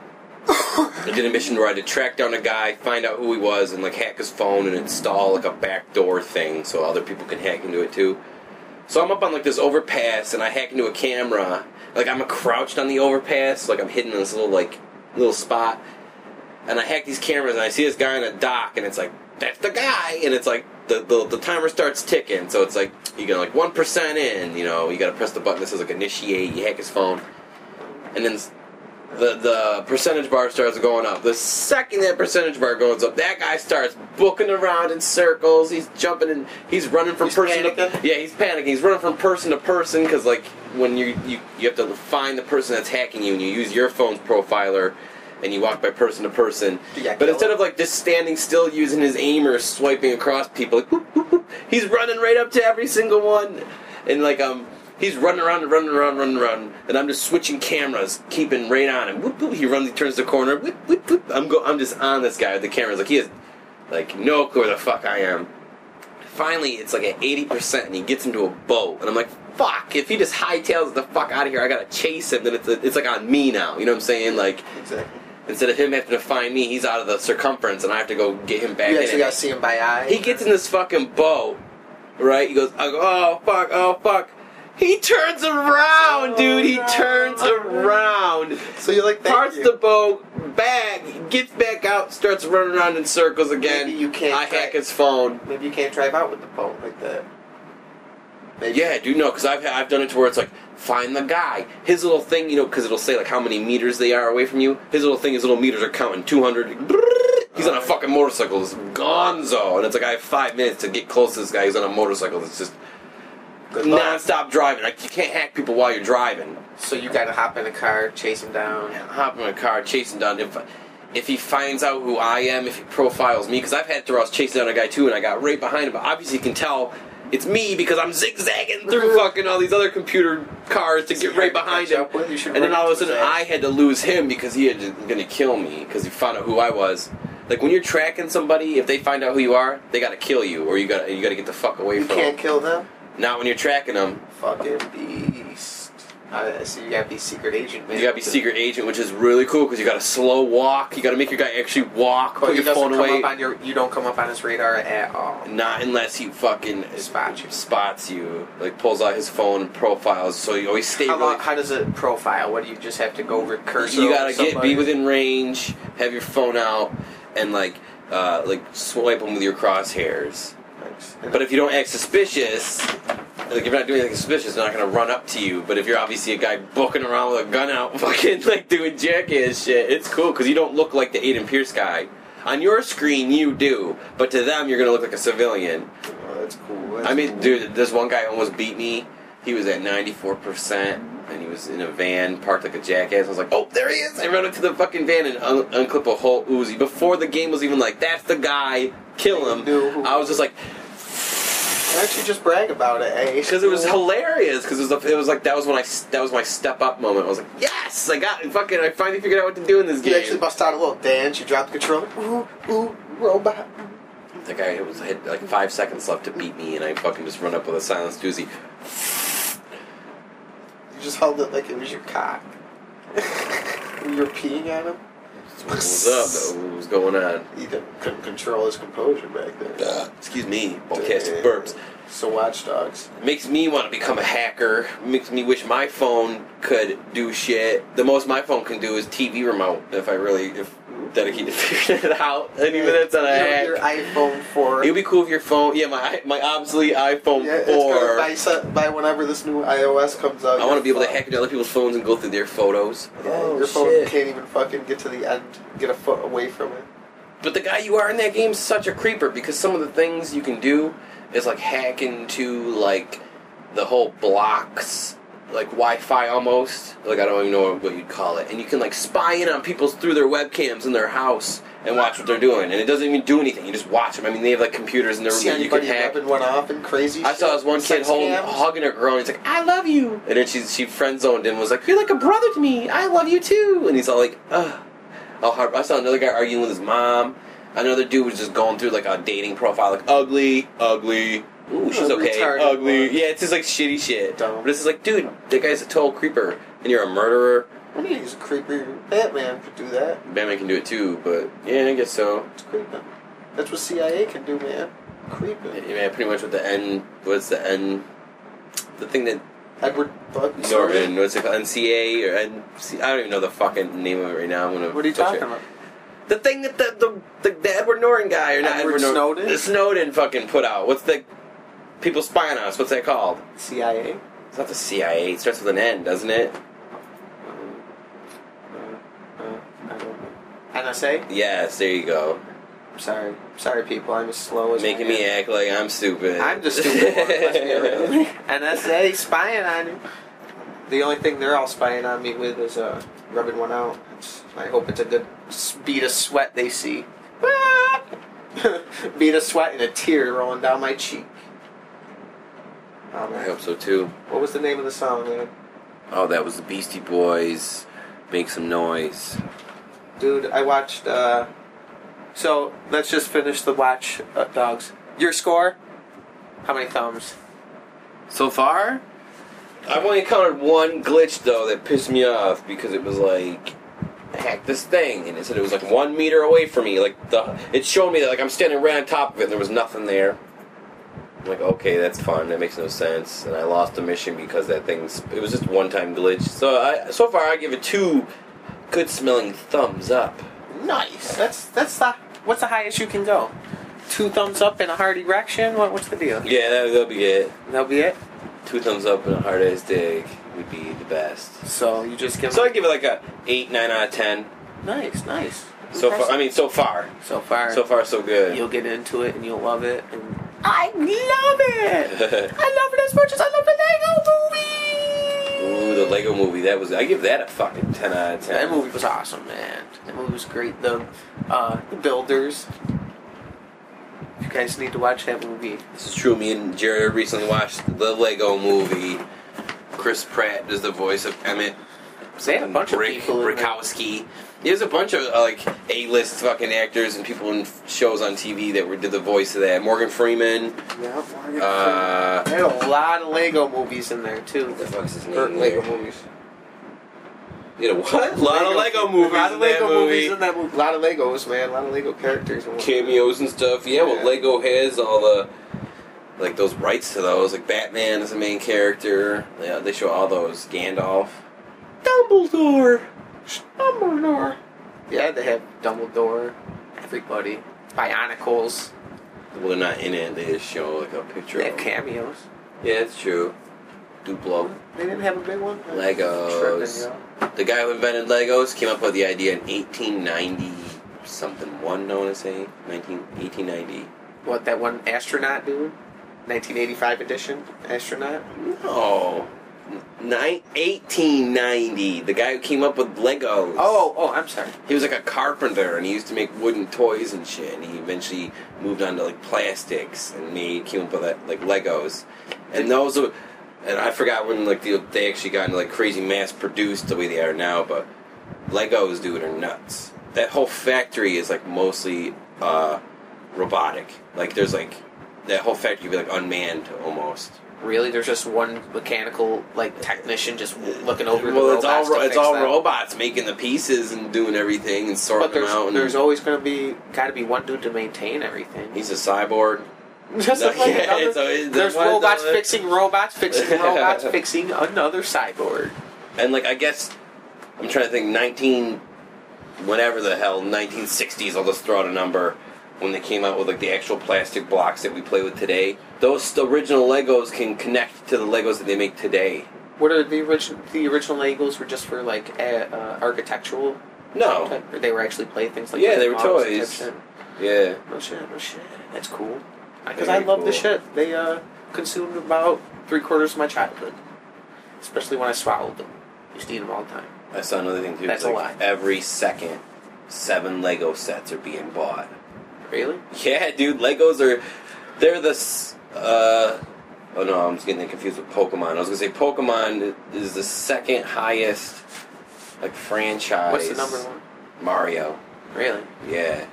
I did a mission where I had to track down a guy, find out who he was, and like hack his phone and install like a backdoor thing so other people can hack into it too. So I'm up on like this overpass and I hack into a camera. Like I'm crouched on the overpass, like I'm hidden in this little like little spot. And I hack these cameras, and I see this guy on a dock, and it's like, that's the guy! And it's like, the the, the timer starts ticking, so it's like, you go like one percent in, you know, you gotta press the button that says like initiate, you hack his phone, and then the, the percentage bar starts going up. The second that percentage bar goes up, that guy starts booking around in circles, he's jumping and he's running from he's person panicking. to... Yeah, he's panicking, he's running from person to person, because like, when you, you, you have to find the person that's hacking you, and you use your phone's profiler, and you walk by person to person. Yeah, but instead of like just standing still using his aim or swiping across people, like, whoop, whoop, whoop, he's running right up to every single one. And like um he's running around and running around, running around, and I'm just switching cameras, keeping right on him. Whoop, whoop, he runs, he turns the corner, whoop, whoop, whoop. I'm go I'm just on this guy with the cameras. Like he has like no clue where the fuck I am. Finally it's like at eighty percent and he gets into a boat and I'm like, fuck, if he just hightails the fuck out of here, I gotta chase him, then it's it's like on me now. You know what I'm saying? Like exactly. Instead of him having to find me, he's out of the circumference, and I have to go get him back. You actually gotta see him by eye. He gets in this fucking boat, right? He goes, I go, oh, fuck, oh, fuck. He turns around, oh, dude. He no. turns around. So you're like, parts you. the boat, back, gets back out, starts running around in circles again. Maybe you can't I hack his phone. Maybe you can't drive out with the boat like that. Maybe. Yeah, dude, no, because I've, I've done it to where it's like, find the guy. His little thing, you know, because it'll say, like, how many meters they are away from you. His little thing, his little meters are counting. two hundred. He's on a fucking motorcycle. This gonzo. And it's like, I have five minutes to get close to this guy. He's on a motorcycle that's just non-stop driving. Like, you can't hack people while you're driving. So you got to hop in a car, chase him down. Yeah, hop in a car, chase him down. If, if he finds out who I am, if he profiles me, because I've had to, I was chasing down a guy, too, and I got right behind him. But obviously you can tell it's me because I'm zigzagging through fucking all these other computer cars to get right behind him. And then all of a sudden I had to lose him because he was going to kill me because he found out who I was. Like when you're tracking somebody, if they find out who you are, they got to kill you or you got you got to get the fuck away from them. You can't kill them? Not when you're tracking them. Fucking beast. Uh, so you got to be secret agent, man. You got to be secret agent, which is really cool because you got to slow walk. You got to make your guy actually walk, put your phone away. You don't come up on his radar at all. Not unless he fucking spots you. Spots you, like pulls out his phone and profiles. So you always stay. How, really, long, how does it profile? What do you just have to go recursor? You got to get be within range, have your phone out, and like uh, like swipe them with your crosshairs. Thanks. But if you don't act suspicious. Like, if you're not doing anything suspicious, they're not going to run up to you. But if you're obviously a guy booking around with a gun out, fucking, like, doing jackass shit, it's cool, because you don't look like the Aiden Pierce guy. On your screen, you do, but to them, you're going to look like a civilian. Oh, that's cool. That's I mean, cool. Dude, this one guy almost beat me. He was at ninety-four percent, and he was in a van, parked like a jackass. I was like, oh, there he is! I ran into the fucking van and un- unclip a whole Uzi. Before the game was even like, that's the guy, kill him, I was just like... Why don't you just brag about it, eh? Because it was hilarious. Because it was, it was like that was when I that was my step up moment. I was like, yes, I got fucking. I finally figured out what to do in this you game. You actually bust out a little dance. You dropped the controller. Ooh, ooh, robot. The guy it was I had like five seconds left to beat me, and I fucking just run up with a silenced Uzi. You just held it like it was your cock. You were peeing at him. What was up? What was going on? He couldn't control his composure back then. Uh, excuse me, podcasting burps. So Watch Dogs. Makes me want to become a hacker. Makes me wish my phone could do shit. The most my phone can do is T V remote. If I really, if dedicated figured it out. I mean, that's not a hack. Your iPhone four. It would be cool if your phone, yeah, my my obsolete iPhone yeah, four. It's by, by whenever this new iOS comes out. I want to be able to hack into other people's phones and go through their photos. Yeah, oh, your phone shit. Can't even fucking get to the end, get a foot away from it. But the guy you are in that game is such a creeper because some of the things you can do is like hack into like the whole blocks, like Wi-Fi almost. Like I don't even know what you'd call it. And you can like spy in on people through their webcams in their house and watch what they're doing. And it doesn't even do anything. You just watch them. I mean, they have like computers and everything. See, you can hack. Weapon went off and crazy. I saw this one kid holding, hugging her girl, and he's like, "I love you." And then she she friend zoned in and was like, "You're like a brother to me. I love you too." And he's all like, "Ugh." I saw another guy arguing with his mom. Another dude was just going through like a dating profile, like ugly, ugly. Ooh, she's okay, ugly. One. Yeah, it's just like shitty shit. Dumb. But it's just like, dude, that guy's a total creeper, and you're a murderer. What do you use a creeper? Batman could do that. Batman can do it too, but yeah, I guess so. It's creeping. That's what C I A can do, man. Creeping. Yeah, man, pretty much with the N. What's the N? The thing that. Edward Norton. Norton. What's it called? N C A or N C A? I don't even know the fucking name of it right now. I'm gonna. What are you talking it. about? The thing that the the, the the Edward Norton guy or not Edward, Edward Snowden. Norton, Snowden fucking put out. What's the people spying on us? What's that called? C I A. It's not the C I A. It starts with an N, doesn't it? N S A. Yes, there you go. I'm sorry, I'm sorry, people. I'm as slow as making me act like I'm stupid. I'm just stupid. N S A spying on you. The only thing they're all spying on me with is uh, rubbing one out. It's, I hope it's a good bead of sweat they see. Bead of sweat and a tear rolling down my cheek. Oh, I hope so too. What was the name of the song, man? Oh, that was the Beastie Boys. Make some noise, dude. I watched. Uh, So, let's just finish the Watch uh, Dogs. Your score? How many thumbs? So far? I've only encountered one glitch, though, that pissed me off, because it was like, hack this thing, and it said it was like one meter away from me. Like the, it showed me that like I'm standing right on top of it, and there was nothing there. I'm like, okay, that's fun, that makes no sense, and I lost the mission because that thing's, it was just a one-time glitch. So, I, so far, I give it two good-smelling thumbs up. Nice. That's that's the what's the highest you can go? Two thumbs up and a hard erection. What what's the deal? Yeah, that'll, that'll be it. That'll be it. Two thumbs up and a hard ass dig would be the best. So you just give. So I give it like a eight, nine out of ten. Nice, nice. So impressive. far, I mean, so far, so far, so far, so good. You'll get into it and you'll love it. And I love it. I love it as much as I love the Lego Movie. Ooh, the Lego Movie. That was. I give that a fucking ten out of ten. That movie was awesome, man. That movie was great. The, uh, the Builders. You guys need to watch that movie. This is true. Me and Jared recently watched The Lego Movie. Chris Pratt is the voice of Emmett. They had a bunch Rick, of people. Rickowski. There's a bunch of uh, like A-list fucking actors and people in shows on T V that were, did the voice of that. Morgan Freeman. Yeah, Morgan Freeman. Uh, there are a lot of Lego movies in there too. What the fuck's his name? Bert Lego movies. You know, what? A lot Lego, of Lego movies. A lot of Lego movies movie. in that movie. A lot of Legos, man. A lot of Lego characters. And cameos and stuff. Yeah, yeah, well, Lego has all the, like, those rights to those. Like, Batman is the main character. Yeah, they show all those. Gandalf. Dumbledore. Dumbledore. Yeah, they have Dumbledore. Everybody. Bionicles. Well, they're not in it. They just show, like, a picture they of They have cameos. Yeah, it's true. Duplo. They didn't have a big one? Legos. The guy who invented Legos came up with the idea in eighteen ninety something. One, I want to say. nineteen, eighteen ninety. What, that one astronaut dude? nineteen eighty-five edition astronaut? No. Nine, eighteen ninety. The guy who came up with Legos. Oh, oh, I'm sorry. He was like a carpenter, and he used to make wooden toys and shit. And he eventually moved on to, like, plastics, and he came up with, that, like, Legos. And those were... And I forgot when like the, they actually got into like crazy mass produced the way they are now, but Legos, dude, are nuts. That whole factory is like mostly uh, robotic. Like there's like that whole factory would be like unmanned almost. Really, there's just one mechanical like technician just looking over. Well, the it's robots all ro- to it's fix all them. robots making the pieces and doing everything and sorting but them out. And there's always gonna be gotta be one dude to maintain everything. He's a cyborg. Just no, like yeah, another, so there's robots fixing robots fixing robots fixing another cyborg. And like I guess I'm trying to think nineteen whatever the hell, nineteen sixties, I'll just throw out a number, when they came out with like the actual plastic blocks that we play with today. Those original Legos can connect to the Legos that they make today. What are the original, the original Legos were just for like a, uh, architectural? No. Type, or they were actually play things like that? Yeah, they were toys. Yeah. No shit, no shit. That's cool. Because I love cool. the shit. They uh, consumed about three quarters of my childhood. Especially when I swallowed them. I used to eat them all the time. I saw another thing too. That's like a lot. Every second, seven Lego sets are being bought. Really? Yeah, dude. Legos are... They're the... Uh, oh, no. I'm just getting confused with Pokemon. I was going to say Pokemon is the second highest like franchise. What's the number one? Mario. Really? Yeah.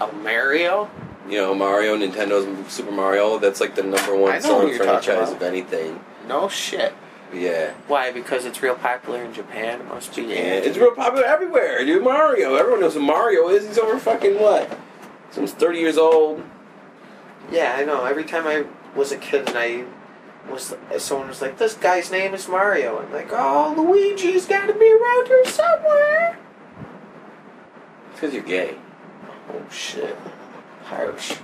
Oh, Mario? You know, Mario, Nintendo's Super Mario. That's like the number one selling franchise of anything. No shit. Yeah. Why? Because it's real popular in Japan. It must be. Yeah, it's real popular everywhere, dude. Mario. Everyone knows who Mario is. He's over fucking what? Someone's thirty years old. Yeah, I know. Every time I was a kid and I was, someone was like, "This guy's name is Mario," I'm like, "Oh, Luigi's got to be around here somewhere." It's because you're gay. Oh shit. Harsh.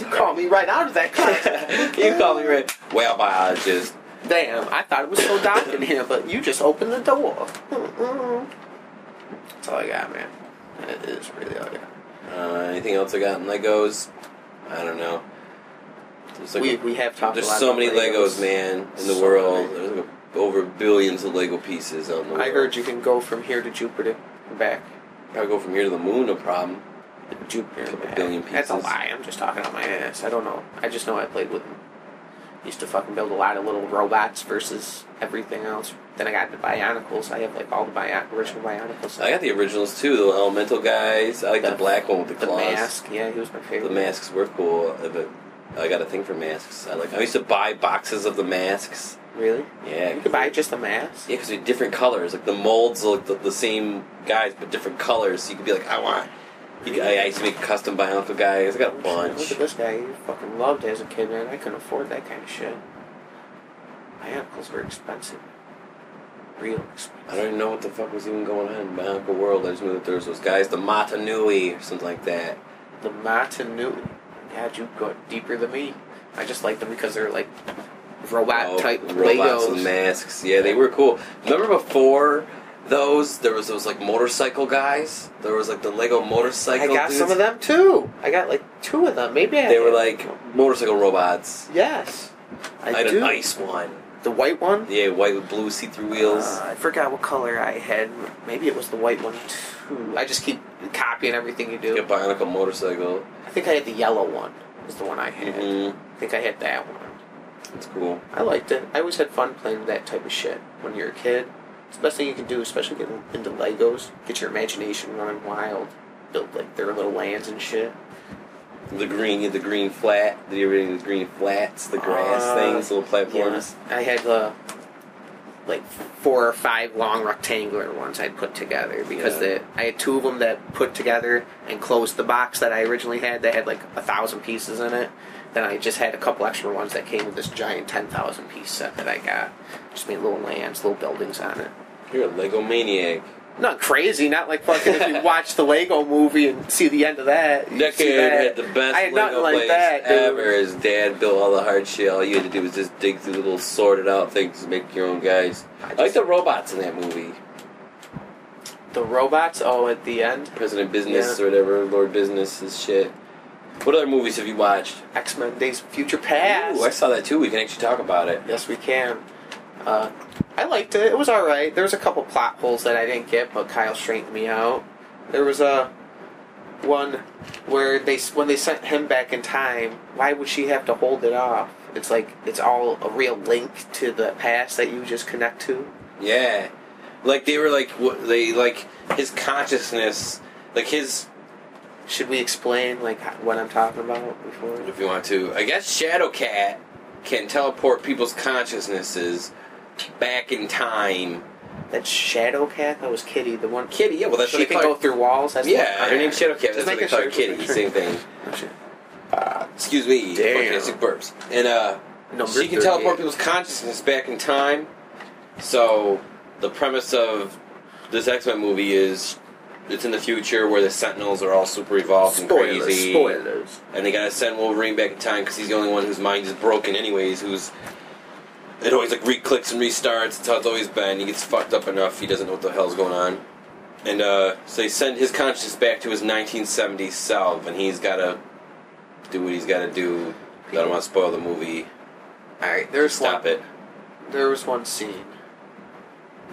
You called me right out of that concept. You called me right. Well, biologist. Damn, I thought it was so dark in here, but you just opened the door. Mm-mm. That's all I got, man. That is really all I got. Uh, anything else I got in Legos? I don't know. Like we, a, we have talked There's a lot so about many Legos, Legos, man, in the so world. Many. There's like over billions of Lego pieces on the I world. I heard you can go from here to Jupiter and back. I go from here to the moon, no problem. Jupiter a billion pieces. That's a lie. I'm just talking out my ass. I don't know. I just know I played with them. Used to fucking build a lot of little robots versus everything else. Then I got the Bionicles. I have like all the bio- original Bionicles. I got the originals too, the elemental guys. I like the, the black one with the claws. The mask, yeah, he was my favorite. The masks were cool, but I got a thing for masks. I like. I used to buy boxes of the masks. Really? Yeah. You could buy just the mask? Yeah, because they're different colors. Like the molds look the, the same guys, but different colors. So you could be like, I want... You, I, I used to make custom Bionicle guys. I got a bunch. Look at this guy. You fucking loved as a kid, man. I couldn't afford that kind of shit. Bionicles were expensive. Real expensive. I don't even know what the fuck was even going on in Bionicle World. I just knew that there was those guys. The Mata Nui or something like that. The Mata Nui. God, you go deeper than me. I just liked them because they were like robot-type oh, robots Legos. With masks. Yeah, they were cool. Remember before... Those, there was those, like, motorcycle guys. There was, like, the Lego motorcycle dudes. I got dudes. some of them, too. I got, like, two of them. Maybe I They were, like, them. motorcycle robots. Yes. I, I had do. an ice one. The white one? Yeah, white with blue see-through wheels. Uh, I forgot what color I had. Maybe it was the white one, too. I just keep copying everything you do. Get Bionicle motorcycle. I think I had the yellow one. Was the one I had. Mm-hmm. I think I had that one. That's cool. I liked it. I always had fun playing with that type of shit when you're a kid. It's the best thing you can do, especially getting into Legos. Get your imagination running wild. Build, like, their little lands and shit. The green, the green flat. Did you ever do the green flats? The grass uh, things, little platforms? Yeah. I had, uh, like, four or five long rectangular ones I'd put together. Because yeah. the, I had two of them that put together and closed the box that I originally had that had, like, a thousand pieces in it. Then I just had a couple extra ones that came with this giant ten thousand piece set that I got. Just made little lands, little buildings on it. You're a Lego maniac. Not crazy, not like fucking if you watch the Lego movie and see the end of that. That kid had the best I had Lego like place that, ever. His dad built all the hard shit. All you had to do was just dig through the little sorted out things and make your own guys. I, just, I like the robots in that movie. The robots? Oh, at the end? President Business yeah. or whatever, Lord Business and shit. What other movies have you watched? X-Men Days of Future Past. Ooh, I saw that too. We can actually talk about it. Yes, we can. Uh, I liked it. It was alright. There was a couple plot holes that I didn't get, but Kyle straightened me out. There was a one where they when they sent him back in time, why would she have to hold it off? It's like, it's all a real link to the past that you just connect to. Yeah. Like, they were like, they like, his consciousness, like his... Should we explain, like, what I'm talking about before? If you want to. I guess Shadowcat can teleport people's consciousnesses back in time. That's Shadowcat? That was Kitty, the one... Kitty, yeah, well, that's she what they call She can go through walls? That's yeah, the her name's Shadowcat. That's what they call her Kitty. Same thing. Oh, shit. Uh, Excuse me. Damn. Sick burps. And, uh, Number she can teleport people's consciousness back in time. So, the premise of this X-Men movie is... it's in the future where the Sentinels are all super evolved spoilers, and crazy. Spoilers. And they gotta send Wolverine back in time because he's the only one whose mind is broken anyways, who's... It always, like, re-clicks and restarts. It's how it's always been. He gets fucked up enough, he doesn't know what the hell's going on. And, uh, so they send his consciousness back to his nineteen seventies self, and he's gotta do what he's gotta do. I don't want to spoil the movie. Alright, there's Stop one... Stop it. There was one scene...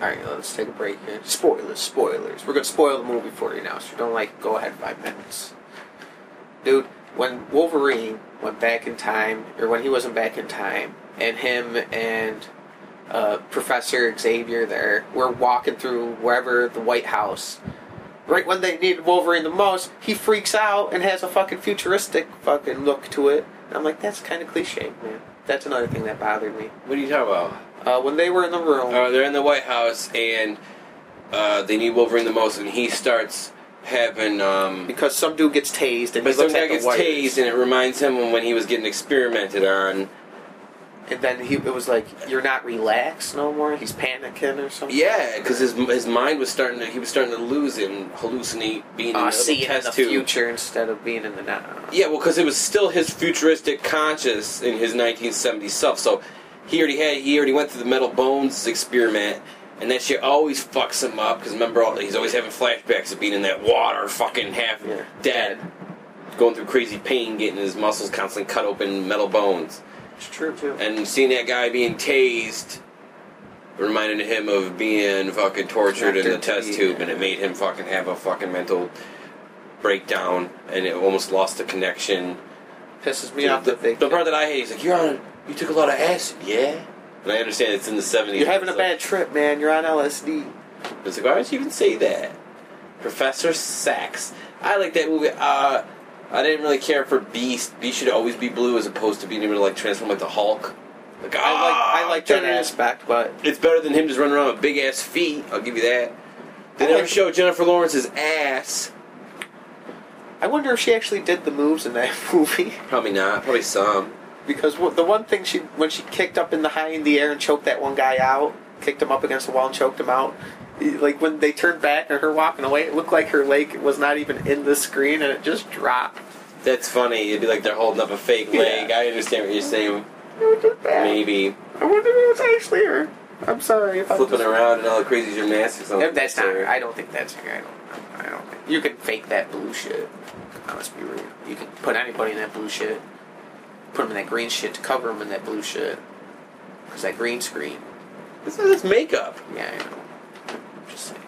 Alright, let's take a break here. Spoilers, spoilers. We're going to spoil the movie for you now, so if you don't like it, go ahead five minutes. Dude, when Wolverine went back in time, or when he wasn't back in time, and him and uh, Professor Xavier there were walking through wherever the White House, right when they needed Wolverine the most, he freaks out and has a fucking futuristic fucking look to it. And I'm like, that's kind of cliche, man. That's another thing that bothered me. What are you talking about? Uh, when they were in the room... Uh, they're in the White House, and uh, they need Wolverine the most, and he starts having... Um, because some dude gets tased, and but he looks at the gets wires. tased, and it reminds him of when he was getting experimented on. And then he it was like, you're not relaxed no more? He's panicking or something? Yeah, because his his mind was starting to... He was starting to lose it and hallucinate being uh, in the seeing test in the tube. Future instead of being in the now. Yeah, well, because it was still his futuristic conscious in his nineteen seventies self, so... He already had. He already went through the metal bones experiment, and that shit always fucks him up. Because remember, all, he's always having flashbacks of being in that water, fucking half yeah. dead, going through crazy pain, getting his muscles constantly cut open, metal bones. It's true too. And seeing that guy being tased reminded him of being fucking tortured Doctor in the T. test tube, and it made him fucking have a fucking mental breakdown, and it almost lost the connection. Pisses me off. The, the, the part that I hate is like you're on. You took a lot of acid, yeah? And I understand it's in the seventies. You're having a bad trip, man. You're on L S D. It's like, why would you even say that? Professor Sachs. I like that movie. Uh, I didn't really care for Beast. Beast should always be blue as opposed to being able to, like, transform like the Hulk. Like, ah, I like I like that aspect, but... It's better than him just running around with big-ass feet. I'll give you that. They I never like show Jennifer Lawrence's ass. I wonder if she actually did the moves in that movie. Probably not. Probably some. Because the one thing she, when she kicked up in the high in the air and choked that one guy out, kicked him up against the wall and choked him out, like when they turned back and her walking away, it looked like her leg was not even in the screen and it just dropped. That's funny. It'd be like they're holding up a fake leg. Yeah. I understand what you're saying. It was just bad. Maybe. I wonder if it was actually her. I'm sorry. If Flipping I'm just around and all the crazy gymnastics. If that's not her. I don't think that's her. I don't, I don't think. You can fake that blue shit. Let's be real. You can put anybody in that blue shit. Put him in that green shit to cover him in that blue shit. Because that green screen. This is makeup. Yeah, I know. I'm just saying.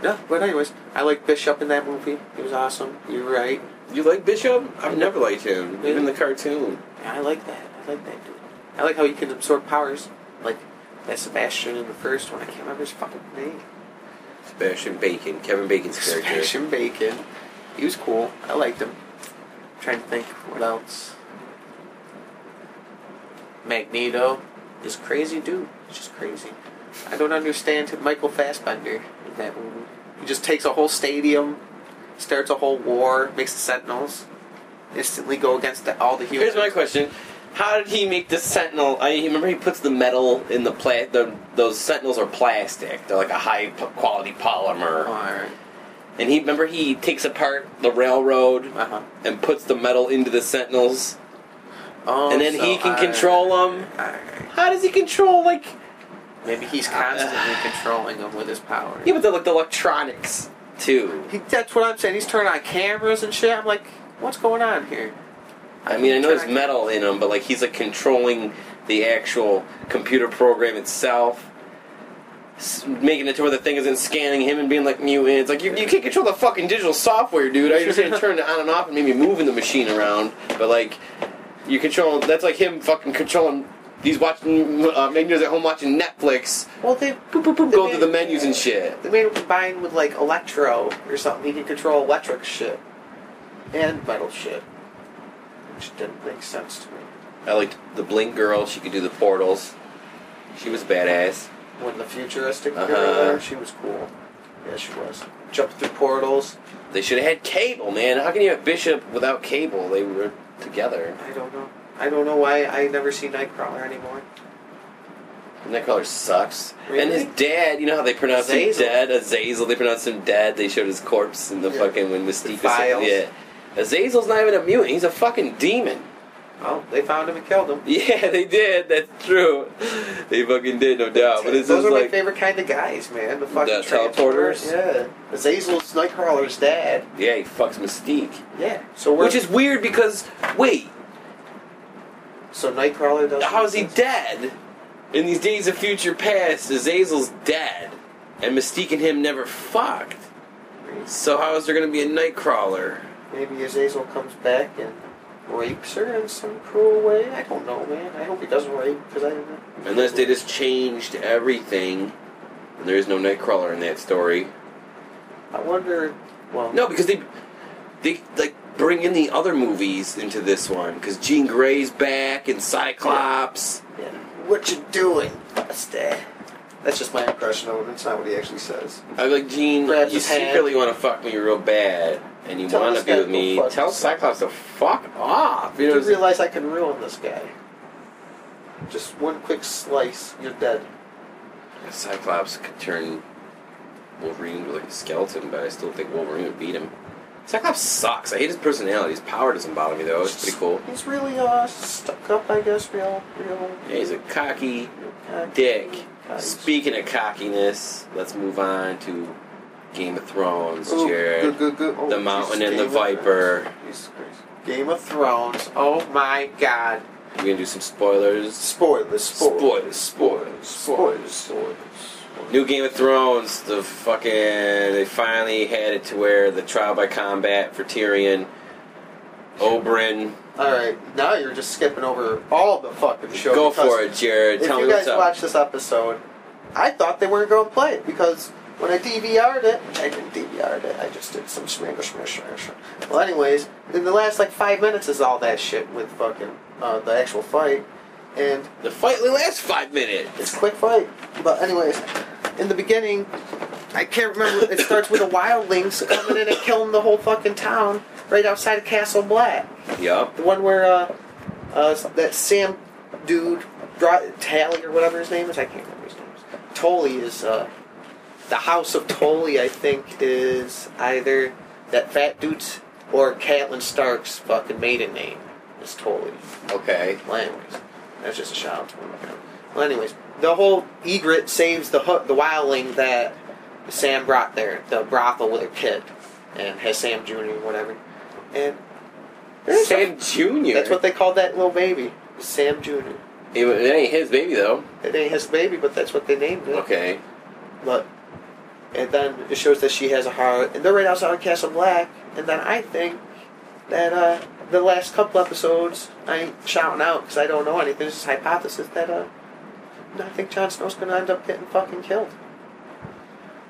No, but anyways, I like Bishop in that movie. He was awesome. You're right. You like Bishop? I've never liked him. Really? Even the cartoon. Yeah, I like that. I like that dude. I like how he can absorb powers. Like that Sebastian in the first one. I can't remember his fucking name. Sebastian Bacon. Kevin Bacon's character. Sebastian Bacon. He was cool. I liked him. Trying to think what else. Magneto is crazy dude. It's just crazy. I don't understand Michael Fassbender in that movie. He just takes a whole stadium, starts a whole war, makes the Sentinels instantly go against the, all the humans. Here's my question: how did he make the Sentinel? I remember he puts the metal in the pla- the Those Sentinels are plastic. They're like a high quality polymer. All right. And he remember he takes apart the railroad uh-huh. and puts the metal into the Sentinels, oh, and then so he can I, control them. I, How does he control like? Maybe he's constantly uh, controlling them with his power. Yeah, but they're like the electronics too. He, that's what I'm saying. He's turning on cameras and shit. I'm like, what's going on here? I mean, I know there's metal in them, but like he's like controlling the actual computer program itself. Making it to where the thing isn't scanning him and being like mutants. Like, you, you can't control the fucking digital software, dude. I understand turning it on and off and maybe moving the machine around. But, like, you control... That's like him fucking controlling... He's watching... Uh, Magneto's at home watching Netflix. Well, they... Boop, boop, boop, they go through the menus and shit. They made him combine with, like, Electro or something. He can control electric shit. And metal shit. Which didn't make sense to me. I liked the Blink girl. She could do the portals. She was badass. When the futuristic girl uh-huh. there, she was cool. Yeah, she was. Jumped through portals. They should have had Cable, man. How can you have Bishop without Cable? They were together. I don't know. I don't know why I never see Nightcrawler anymore. And that color sucks. Really? And his dad, you know how they pronounce Azazel. him dead? Azazel, they pronounce him dead. They showed his corpse in the yeah. fucking when Mystique the was yeah. Azazel's not even a mutant. He's a fucking demon. Well, they found him and killed him. Yeah, they did. That's true. They fucking did, no doubt. But it's Those are like, my favorite kind of guys, man. The fucking the teleporters. Yeah. Azazel's Nightcrawler's dad. Yeah, he fucks Mystique. Yeah. So we're Which is weird because, wait. So Nightcrawler doesn't... How is he dead? In these days of future past, Azazel's dead. And Mystique and him never fucked. So how is there going to be a Nightcrawler? Maybe Azazel comes back and... rapes her in some cruel way? I don't know, man. I hope he doesn't rape, because I don't know. Unless they just changed everything. And there is no Nightcrawler in that story. I wonder... Well... No, because they... They, like, bring in the other movies into this one. Because Jean Grey's back, and Cyclops. Yeah. Yeah. What you doing, Buster? That's just my impression of him. It's not what he actually says. I'm like, Jean, Grabs you secretly want to fuck me real bad. And you want to be with me, tell Cyclops to fuck off. You didn't realize I could ruin this guy. Just one quick slice, you're dead. Cyclops could turn Wolverine into like a skeleton, but I still think Wolverine would beat him. Cyclops sucks. I hate his personality. His power doesn't bother me, though. It's pretty cool. He's really uh, stuck up, I guess, real, real... Yeah, he's a cocky, cocky dick. Cocky. Speaking of cockiness, let's move on to... Game of Thrones, Ooh, Jared. Good, good, good. Oh, the Mountain Jesus, and Game the Viper. Jesus Christ. Game of Thrones. Oh my God. We're gonna do some spoilers. Spoilers, spoilers, spoilers, spoilers, spoilers, spoilers. New Game of Thrones. The fucking they finally had it to where the trial by combat for Tyrion, Oberyn. All right, now you're just skipping over all the fucking show. Go for it, Jared. Tell me what's up. If you guys watch this episode, I thought they weren't going to play it because. When I D V R'd it, I didn't D V R'd it, I just did some smash, smash, smash. Well, anyways, in the last, like, five minutes is all that shit with fucking uh, the actual fight, and... The fight lasts five minutes! It's a quick fight. But anyways, in the beginning, I can't remember, it starts with the wildlings coming in and killing the whole fucking town right outside of Castle Black. Yup. The one where, uh, uh, that Sam dude, Tally or whatever his name is, I can't remember his name is. Tully is, uh... The House of Tully, I think, is either that fat dude's or Catelyn Stark's fucking maiden name is Tully. Okay. Well, anyways, that's just a shout out to him. Well, anyways, the whole Egret saves the hook, the wildling that Sam brought there, the brothel with her kid, and has Sam Junior whatever. And Sam Junior That's what they called that little baby, Sam Junior It, it ain't his baby though. It ain't his baby, but that's what they named it. Okay. But. And then it shows that she has a heart. And they're right outside of Castle Black. And then I think that uh, the last couple episodes, I ain't shouting out because I don't know anything. It's just a hypothesis that uh, I think Jon Snow's going to end up getting fucking killed.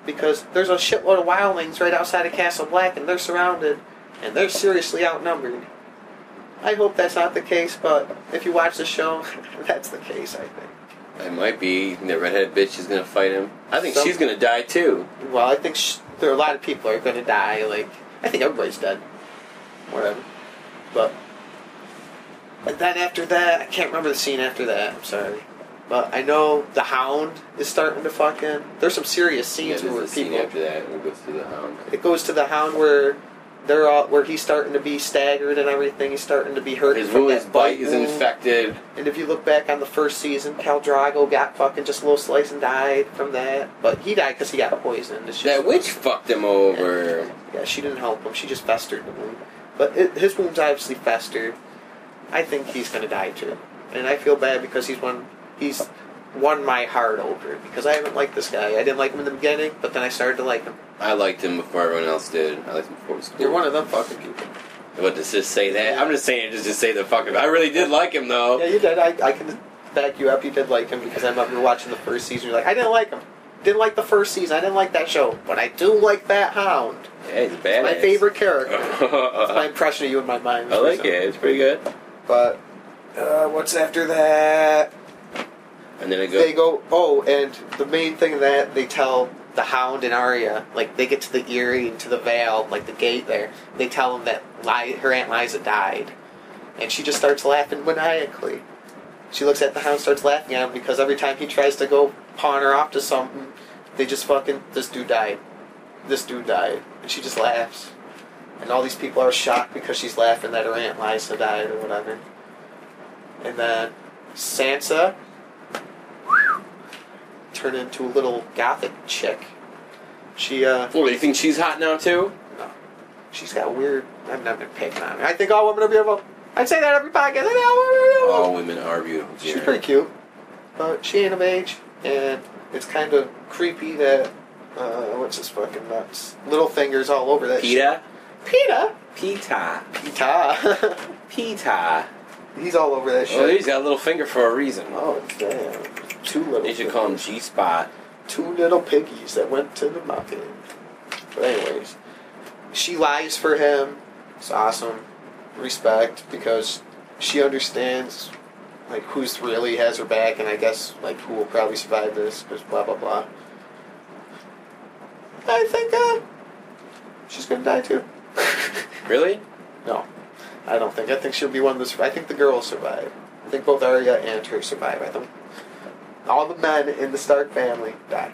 Because there's a shitload of wildlings right outside of Castle Black and they're surrounded. And they're seriously outnumbered. I hope that's not the case, but if you watch the show, that's the case, I think. It might be. That redhead bitch is going to fight him. I think Some, she's going to die, too. Well, I think sh- there are a lot of people are going to die. Like, I think everybody's dead. Whatever. But, and then after that, I can't remember the scene after that. I'm sorry. But I know the Hound is starting to fucking... There's some serious scenes yeah, where people... Scene after that, and it goes to the Hound. It goes to the Hound where... They're all, where he's starting to be staggered and everything. He's starting to be hurt. His wound's bite is infected. And if you look back on the first season, Khal Drogo got fucking just a little slice and died from that. But he died because he got poisoned. It's just that witch fucked him over. And, yeah, she didn't help him. She just festered the wound. But it, his wound's obviously festered. I think he's going to die too. And I feel bad because he's won, he's won my heart over. Because I haven't liked this guy. I didn't like him in the beginning, but then I started to like him. I liked him before everyone else did. I liked him before it was cool. You're one of them fucking people. But to just say that? I'm just saying, just to say the fucking... I really did like him, though. Yeah, you did. I, I can back you up. You did like him, because I remember watching the first season. You're like, I didn't like him. Didn't like the first season. I didn't like that show. But I do like that Hound. Yeah, he's badass. My favorite character. That's my impression of you in my mind. I like something. It. It's pretty good. But, uh, what's after that? And then it goes... They go... Oh, and the main thing that they tell... The Hound and Arya, like, they get to the Eyrie and to the Vale, like, the gate there. They tell them that Li- her Aunt Liza died. And she just starts laughing maniacally. She looks at the Hound, starts laughing at him because every time he tries to go pawn her off to something, they just fucking, this dude died. This dude died. And she just laughs. And all these people are shocked because she's laughing that her Aunt Lysa died or whatever. And then Sansa whew, turned into a little gothic chick. She, uh... Well, do you think she's hot now, too? No. She's got weird... I'm not been picking on her. I think all women are beautiful. I say that every podcast. I all, all women are beautiful. She's yeah. pretty cute. But she ain't of age. And it's kind of creepy that... Uh, what's this fucking nuts? Little fingers all over that PETA? shit. PETA? PETA. PETA. PETA. PETA. He's all over that shit. Oh, he's got a little finger for a reason. Oh, damn. Two little They should fingers. Call him G-Spot. Two little piggies that went to the market. But anyways, she lies for him. It's awesome. Respect, because she understands, like, who's really has her back, and I guess, like, who will probably survive this, because blah, blah, blah. I think, uh, she's going to die, too. Really? No. I don't think. I think she'll be one of the survivors. I think the girl will survive. I think both Arya and her survive. I think all the men in the Stark family die.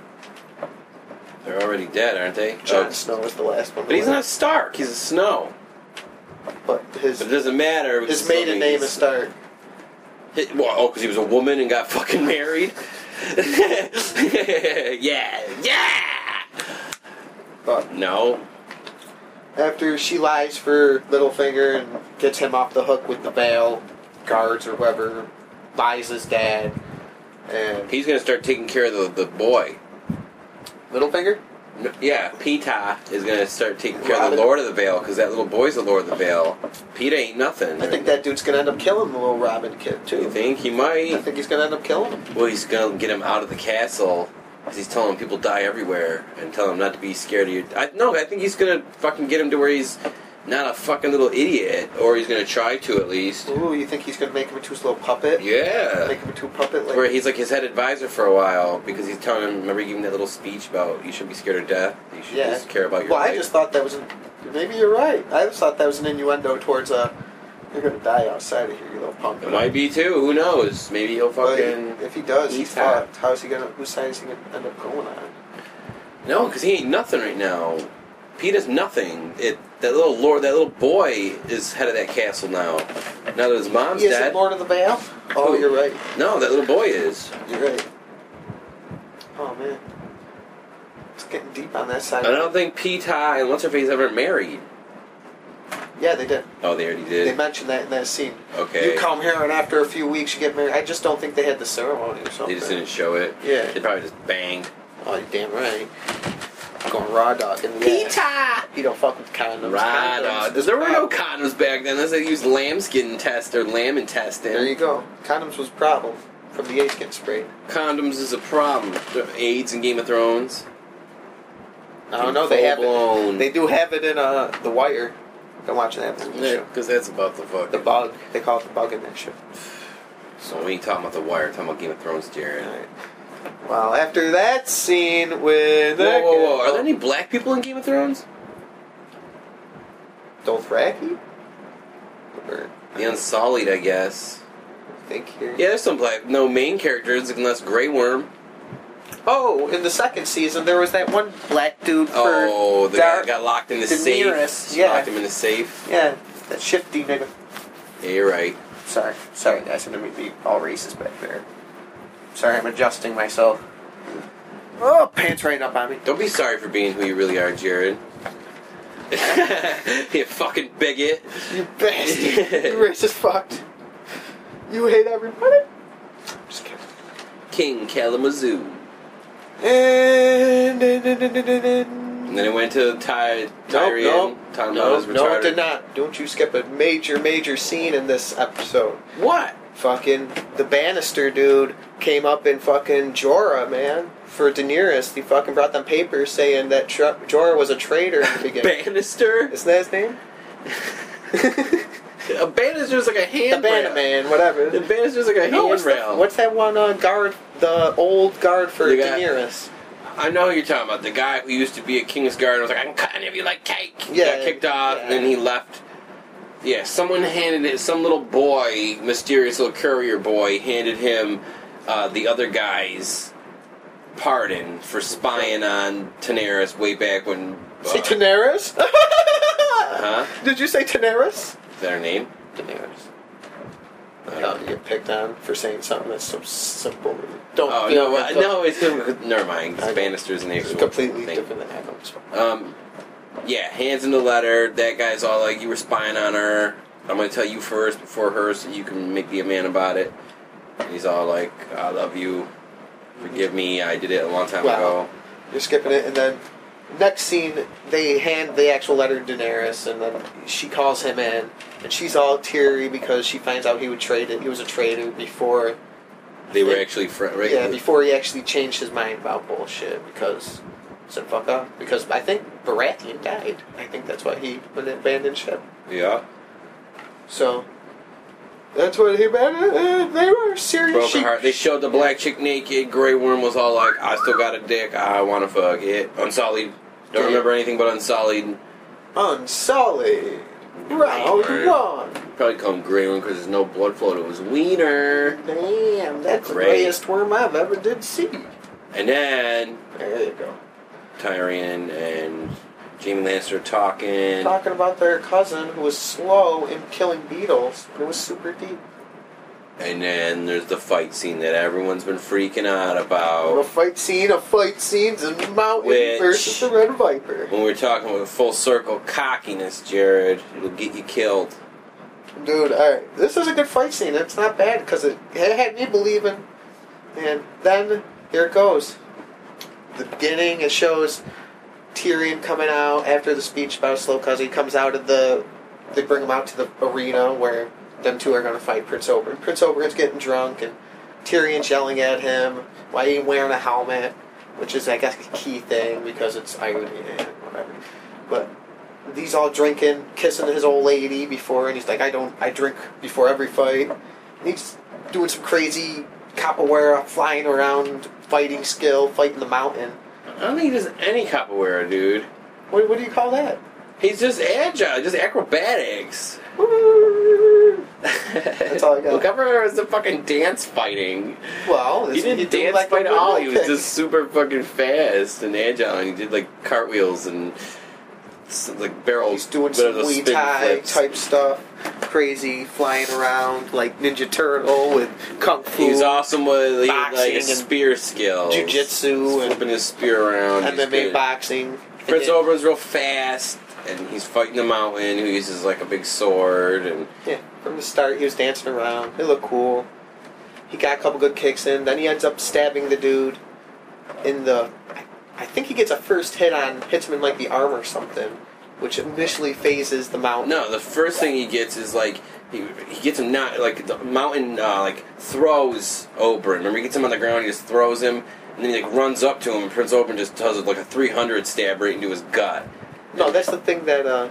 They're already dead, aren't they? Jon oh. Snow is the last one. But he's not Stark. He's a Snow. But his... But it doesn't matter. His maiden name is Stark. His, well, oh, because he was a woman and got fucking married? yeah. Yeah! But no. After she lies for Littlefinger and gets him off the hook with the bail, guards or whoever, lies his dad, and... He's going to start taking care of the, the boy. Littlefinger? No, yeah, PETA is going to start taking care Robin. of the Lord of the Vale, because that little boy's the Lord of the Vale. PETA ain't nothing. I think that dude's going to end up killing the little Robin kid, too. You think? He might. I think he's going to end up killing him. Well, he's going to get him out of the castle, because he's telling him people die everywhere, and telling him not to be scared of your... I, no, I think he's going to fucking get him to where he's not a fucking little idiot, or he's going to try to, at least. Ooh, you think he's going to make him into his little puppet? Yeah. Make him into a puppet? Like... Where he's like his head advisor for a while, because he's telling him, remember he gave him that little speech about you should be scared of death, you should yeah. just care about your well, life. Well, I just thought that was... An, maybe you're right. I just thought that was an innuendo towards, uh, you're going to die outside of here, you little punk. It might be, too. Who knows? Maybe he'll fucking... But if he does, he's fucked. How's he going to... Whose side is he going to end up going on? No, because he ain't nothing right now. PETA's nothing. It that little lord, that little boy is head of that castle now. Now that his mom's he dead. He isn't Lord of the Vale? Oh, Ooh. You're right. No, that little boy is. You're right. Oh man, it's getting deep on that side. I don't think PETA and what's her face ever married. Yeah, they did. Oh, they already did. They mentioned that in that scene. Okay. You come here and after a few weeks you get married. I just don't think they had the ceremony or something. They just didn't show it. Yeah. They probably just banged. Oh, you're damn right. Going raw dog in the PETA! You don't fuck with condoms. Raw dog. There were no condoms back then. Unless they used lambskin test or lamb intestine. There you go. Condoms was a problem from the AIDS getting sprayed. Condoms is a problem. AIDS in Game of Thrones. I don't know. They have it. They do have it in uh, The Wire. Don't watch that episode. Because that's about the fuck. The bug. They call it the bug in that shit. So we ain't talking about The Wire. Talking about Game of Thrones, Jared. All right. Well, after that scene with... Whoa, whoa, whoa. Are there any black people in Game of Thrones? Dothraki? Or, the Unsullied, I guess. I think here. Yeah, there's some black... No main characters, unless Grey Worm. Oh, in the second season, there was that one black dude for... Oh, the Dar- guy got locked in the Daenerys. safe. Yeah. Locked him in the safe. Yeah, that shifty nigga. Yeah, you're right. Sorry. Sorry, guys. I'm going to be all racist back there. Sorry, I'm adjusting myself. Oh, pants right up on me. Don't be sorry for being who you really are, Jared. You fucking bigot. You bastard. You racist fucked. You hate everybody. Just kidding. King Kalamazoo. And, and, and, and, and, and then it went to Ty, Tyrion. Nope, nope, nope, no, it did not. Don't you skip a major, major scene in this episode. What? Fucking the Bannister dude came up in fucking Jorah, man, for Daenerys. He fucking brought them papers saying that Tr- Jorah was a traitor in the beginning. Bannister? Isn't that his name? A Bannister's like a handrail. The Bannerman, whatever. The Bannister's like a no, handrail. What's, what's that one uh, guard, the old guard for guy, Daenerys? I know who you're talking about. The guy who used to be a King's Guard and was like, I can cut any of you like cake. Yeah, he got kicked off yeah. and then he left. Yeah, someone handed it, some little boy, mysterious little courier boy, handed him uh, the other guy's pardon for spying on Daenerys way back when... Uh, say Daenerys? Huh? Did you say Daenerys? Is that her name? Daenerys. Oh, you get picked on for saying something that's so simple. Don't. Oh, no, uh, no, it's... Never mind. Bannister's name is completely thing. Different than Adam's. Um... Yeah, hands in the letter. That guy's all like, you were spying on her. I'm going to tell you first before her so you can make the man about it. And he's all like, I love you. Forgive me. I did it a long time wow. ago. You're skipping it. And then next scene, they hand the actual letter to Daenerys. And then she calls him in. And she's all teary because she finds out he would trade it. He was a traitor before... They were it, actually... Fr- right? Yeah, before he actually changed his mind about bullshit because... Said fuck up. Because I think Baratheon died. I think that's why he abandoned ship. Yeah. So, that's what he abandoned. Uh, they were serious. Broke she, her heart. They showed the black chick naked. Grey Worm was all like, I still got a dick. I want to fuck it. Unsullied. Don't yeah. remember anything but Unsullied. Unsullied. Round one. Probably call him Grey Worm because there's no blood flow to his wiener. Damn, that's Grey. The greatest worm I've ever did see. And then... There you go. Tyrion and Jaime Lannister talking. Talking about their cousin who was slow in killing beetles. It was super deep. And then there's the fight scene that everyone's been freaking out about. A fight scene, a fight scene, the mountain Which, versus the red viper. When we're talking about full circle cockiness, Jared, it'll get you killed. Dude, alright. This is a good fight scene. It's not bad because it, it had me believing. And then, here it goes. The beginning, it shows Tyrion coming out after the speech about slow cousin. He comes out of the... They bring him out to the arena where them two are going to fight Prince Oberyn. Prince Oberyn's getting drunk, and Tyrion's yelling at him, why he ain't wearing a helmet, which is, I guess, a key thing because it's irony and whatever. But he's all drinking, kissing his old lady before, and he's like, I don't... I drink before every fight. And he's doing some crazy capoeira, flying around... Fighting skill, fighting the mountain. I don't think he does any capoeira, dude. What, what do you call that? He's just agile, just acrobatics. That's all I got. Capoeira is the fucking dance fighting. Well, he didn't dance like fight at all. He was just super fucking fast and agile, and he did like cartwheels and like barrels. He's doing some Muay Thai type stuff. Crazy, flying around like Ninja Turtle with kung fu. He's awesome with he like his spear skills, jujitsu, and flipping his spear around. And then made boxing. Prince Oberyn's real fast, and he's fighting the mountain. Who uses like a big sword and yeah. From the start, he was dancing around. It looked cool. He got a couple good kicks in. Then he ends up stabbing the dude in the. I think he gets a first hit on hits him in like the arm or something. Which initially phases the mountain. No, the first thing he gets is like he he gets him not like the mountain uh, like throws Oberyn. Remember, he gets him on the ground, he just throws him, and then he like runs up to him. And Prince Oberyn just does like a three hundred stab right into his gut. No, that's the thing that. Uh...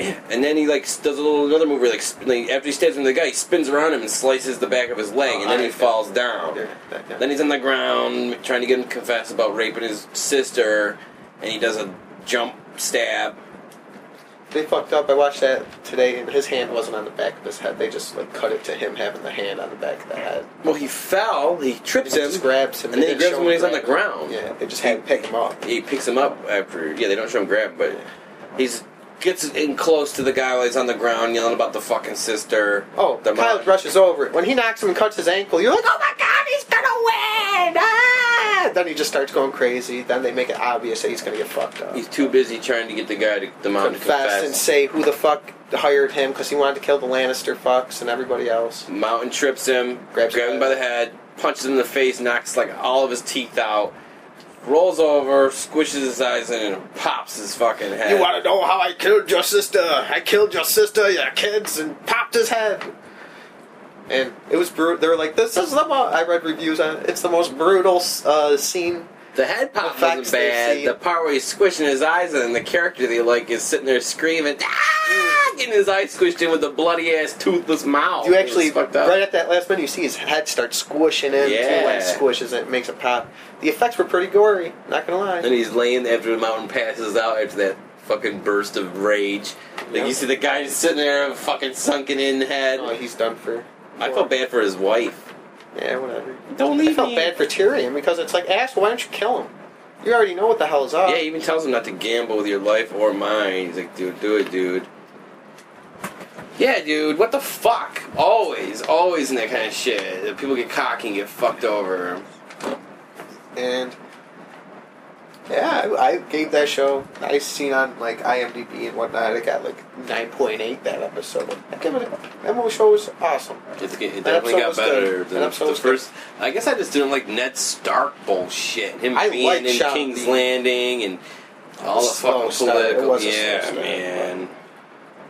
And then he like does a little another move where like, sp- like after he stabs him, the guy he spins around him and slices the back of his leg, oh, and then I he falls that. down. Yeah, that, yeah. Then he's on the ground trying to get him to confess about raping his sister, and he does a jump stab. They fucked up. I watched that today, and his hand wasn't on the back of his head. They just like cut it to him having the hand on the back of the head. Well, he fell. He trips him. Just grabs him, and then he grabs him when he's on the ground. Yeah, they just had him pick him up. He picks him up after. Yeah, they don't show him grab, but he gets in close to the guy while he's on the ground, yelling about the fucking sister. Oh, the Kyle rushes over it. When he knocks him and cuts his ankle, you're like, oh my god, he's gonna win! Ah! Then he just starts going crazy. Then they make it obvious that he's going to get fucked up. He's too busy trying to get the guy to the mountain confess, to confess. And say who the fuck hired him because he wanted to kill the Lannister fucks and everybody else. Mountain trips him, grabs grabs him by the head, punches him in the face, knocks like all of his teeth out, rolls over, squishes his eyes in, and pops his fucking head. You want to know how I killed your sister? I killed your sister, your kids, and popped his head. And it was brutal. They were like, this is the most... I read reviews on it. It's the most brutal uh, scene. The head pop wasn't bad. The part where he's squishing his eyes in, and the character they like is sitting there screaming, ah! Getting his eyes squished in with a bloody-ass, toothless mouth. You actually, right at that last minute, you see his head start squishing in. Yeah. Two lines squishes it, makes it pop. The effects were pretty gory, not gonna lie. And he's laying after the mountain passes out after that fucking burst of rage. Like, yep. You see the guy just sitting there, fucking sunken in head. Oh, he's done for. I more. felt bad for his wife. Yeah, whatever. Don't leave me. I felt me. bad for Tyrion, because it's like, ask, why don't you kill him? You already know what the hell is up. Yeah, he even tells him not to gamble with your life or mine. He's like, dude, do it, dude. Yeah, dude, what the fuck? Always, always in that kind of shit. People get cocky and get fucked over. And, yeah, I, I gave that show, I seen on, like, I M D B and whatnot, it got, like, nine point eight that episode. I give it a, that whole show was awesome. It's, it definitely got better. The, the first, I guess I just didn't like Ned Stark bullshit. Him I being like in Sean King's B. Landing and all the fucking political. Yeah, man.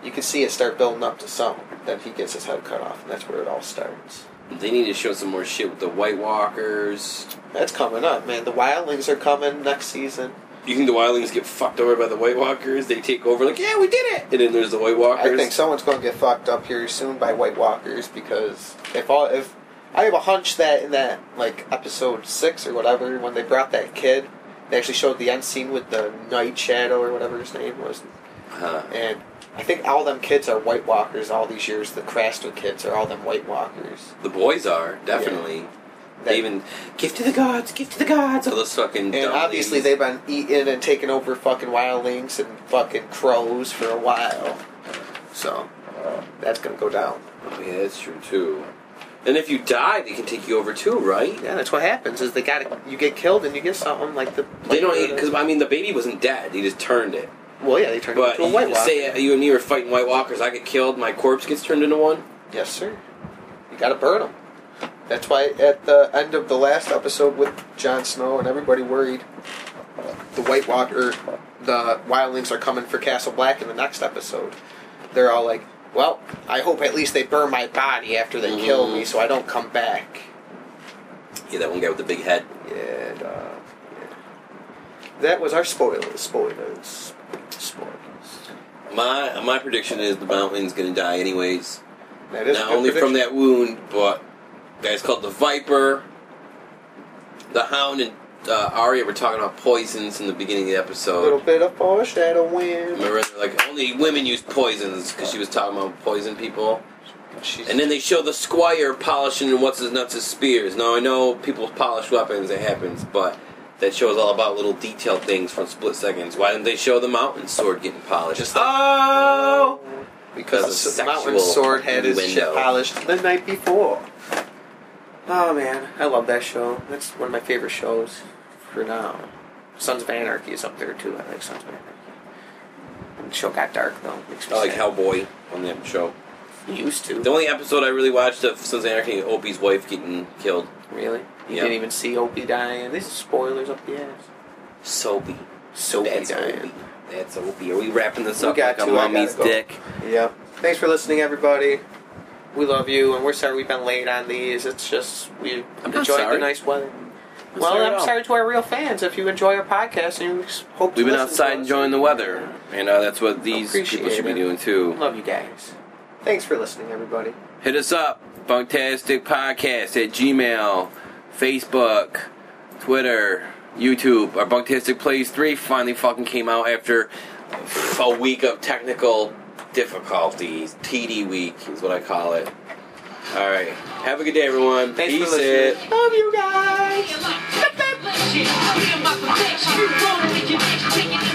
You can see it start building up to something. Then he gets his head cut off, and that's where it all starts. They need to show some more shit with the White Walkers. That's coming up, man. The Wildlings are coming next season. You think the Wildlings get fucked over by the White Walkers? They take over like, yeah, we did it! And then there's the White Walkers. I think someone's going to get fucked up here soon by White Walkers, because if all, if I have a hunch that in that, like, episode six or whatever, when they brought that kid, they actually showed the end scene with the Night Shadow or whatever his name was. Huh. And I think all them kids are White Walkers all these years. The Craster kids are all them White Walkers. The boys are, definitely. Yeah. They, they even, give to the gods, give to the gods, all those fucking And dumplings. Obviously they've been eating and taking over fucking wildlings and fucking crows for a while. So, uh, that's going to go down. Oh yeah, that's true too. And if you die, they can take you over too, right? Yeah, that's what happens, is they gotta, you get killed and you get something like the... Like they don't, because, I mean, the baby wasn't dead, they just turned it. Well, yeah, they turned but into a White Walker. Say you and me were fighting White Walkers, I get killed, my corpse gets turned into one? Yes, sir. You gotta burn them. That's why at the end of the last episode with Jon Snow and everybody worried, the White Walker, the Wildlings are coming for Castle Black in the next episode. They're all like, well, I hope at least they burn my body after they mm. kill me so I don't come back. Yeah, that one guy with the big head. Yeah, duh. Yeah. That was our spoilers. Spoilers. Spoilers. My my prediction is the Mountain's gonna die anyways. That is not only prediction. From that wound, but guys called the Viper, the Hound, and uh, Arya were talking about poisons in the beginning of the episode. A little bit of foreshadowing. Remember, like only women use poisons because she was talking about poison people. She's and then they show the Squire polishing what's his nuts his spears. Now I know people polish weapons; it happens, but. That show is all about little detailed things from split seconds. Why didn't they show the Mountain Sword getting polished? Just like, oh! Because the Mountain Sword had his shit polished the night before. Oh, man. I love that show. That's one of my favorite shows for now. Sons of Anarchy is up there, too. I like Sons of Anarchy. The show got dark, though. Makes me I like sad. Hellboy on that show. You used to. The only episode I really watched of Sons of Anarchy, Opie's wife getting killed. Really? You yep. didn't even see Opie dying. These are spoilers up the ass. Soapy. Soapy That's dying. Opie. That's Opie. Are we wrapping this we up got like a mommy's go. dick? Yep. Thanks for listening, everybody. We love you, and we're sorry we've been late on these. It's just we I'm enjoyed the nice weather. I'm well, sorry I'm sorry to our real fans. If you enjoy our podcast, and you hope to We've been outside enjoying the weather, and uh, that's what these people should it. be doing, too. Love you guys. Thanks for listening, everybody. Hit us up. BunktasticPodcast at Gmail. Facebook, Twitter, YouTube. Our Bunktastic Plays three finally fucking came out after a week of technical difficulties. T D week is what I call it. Alright. Have a good day, everyone. Thanks Peace for listening. It. Love you guys.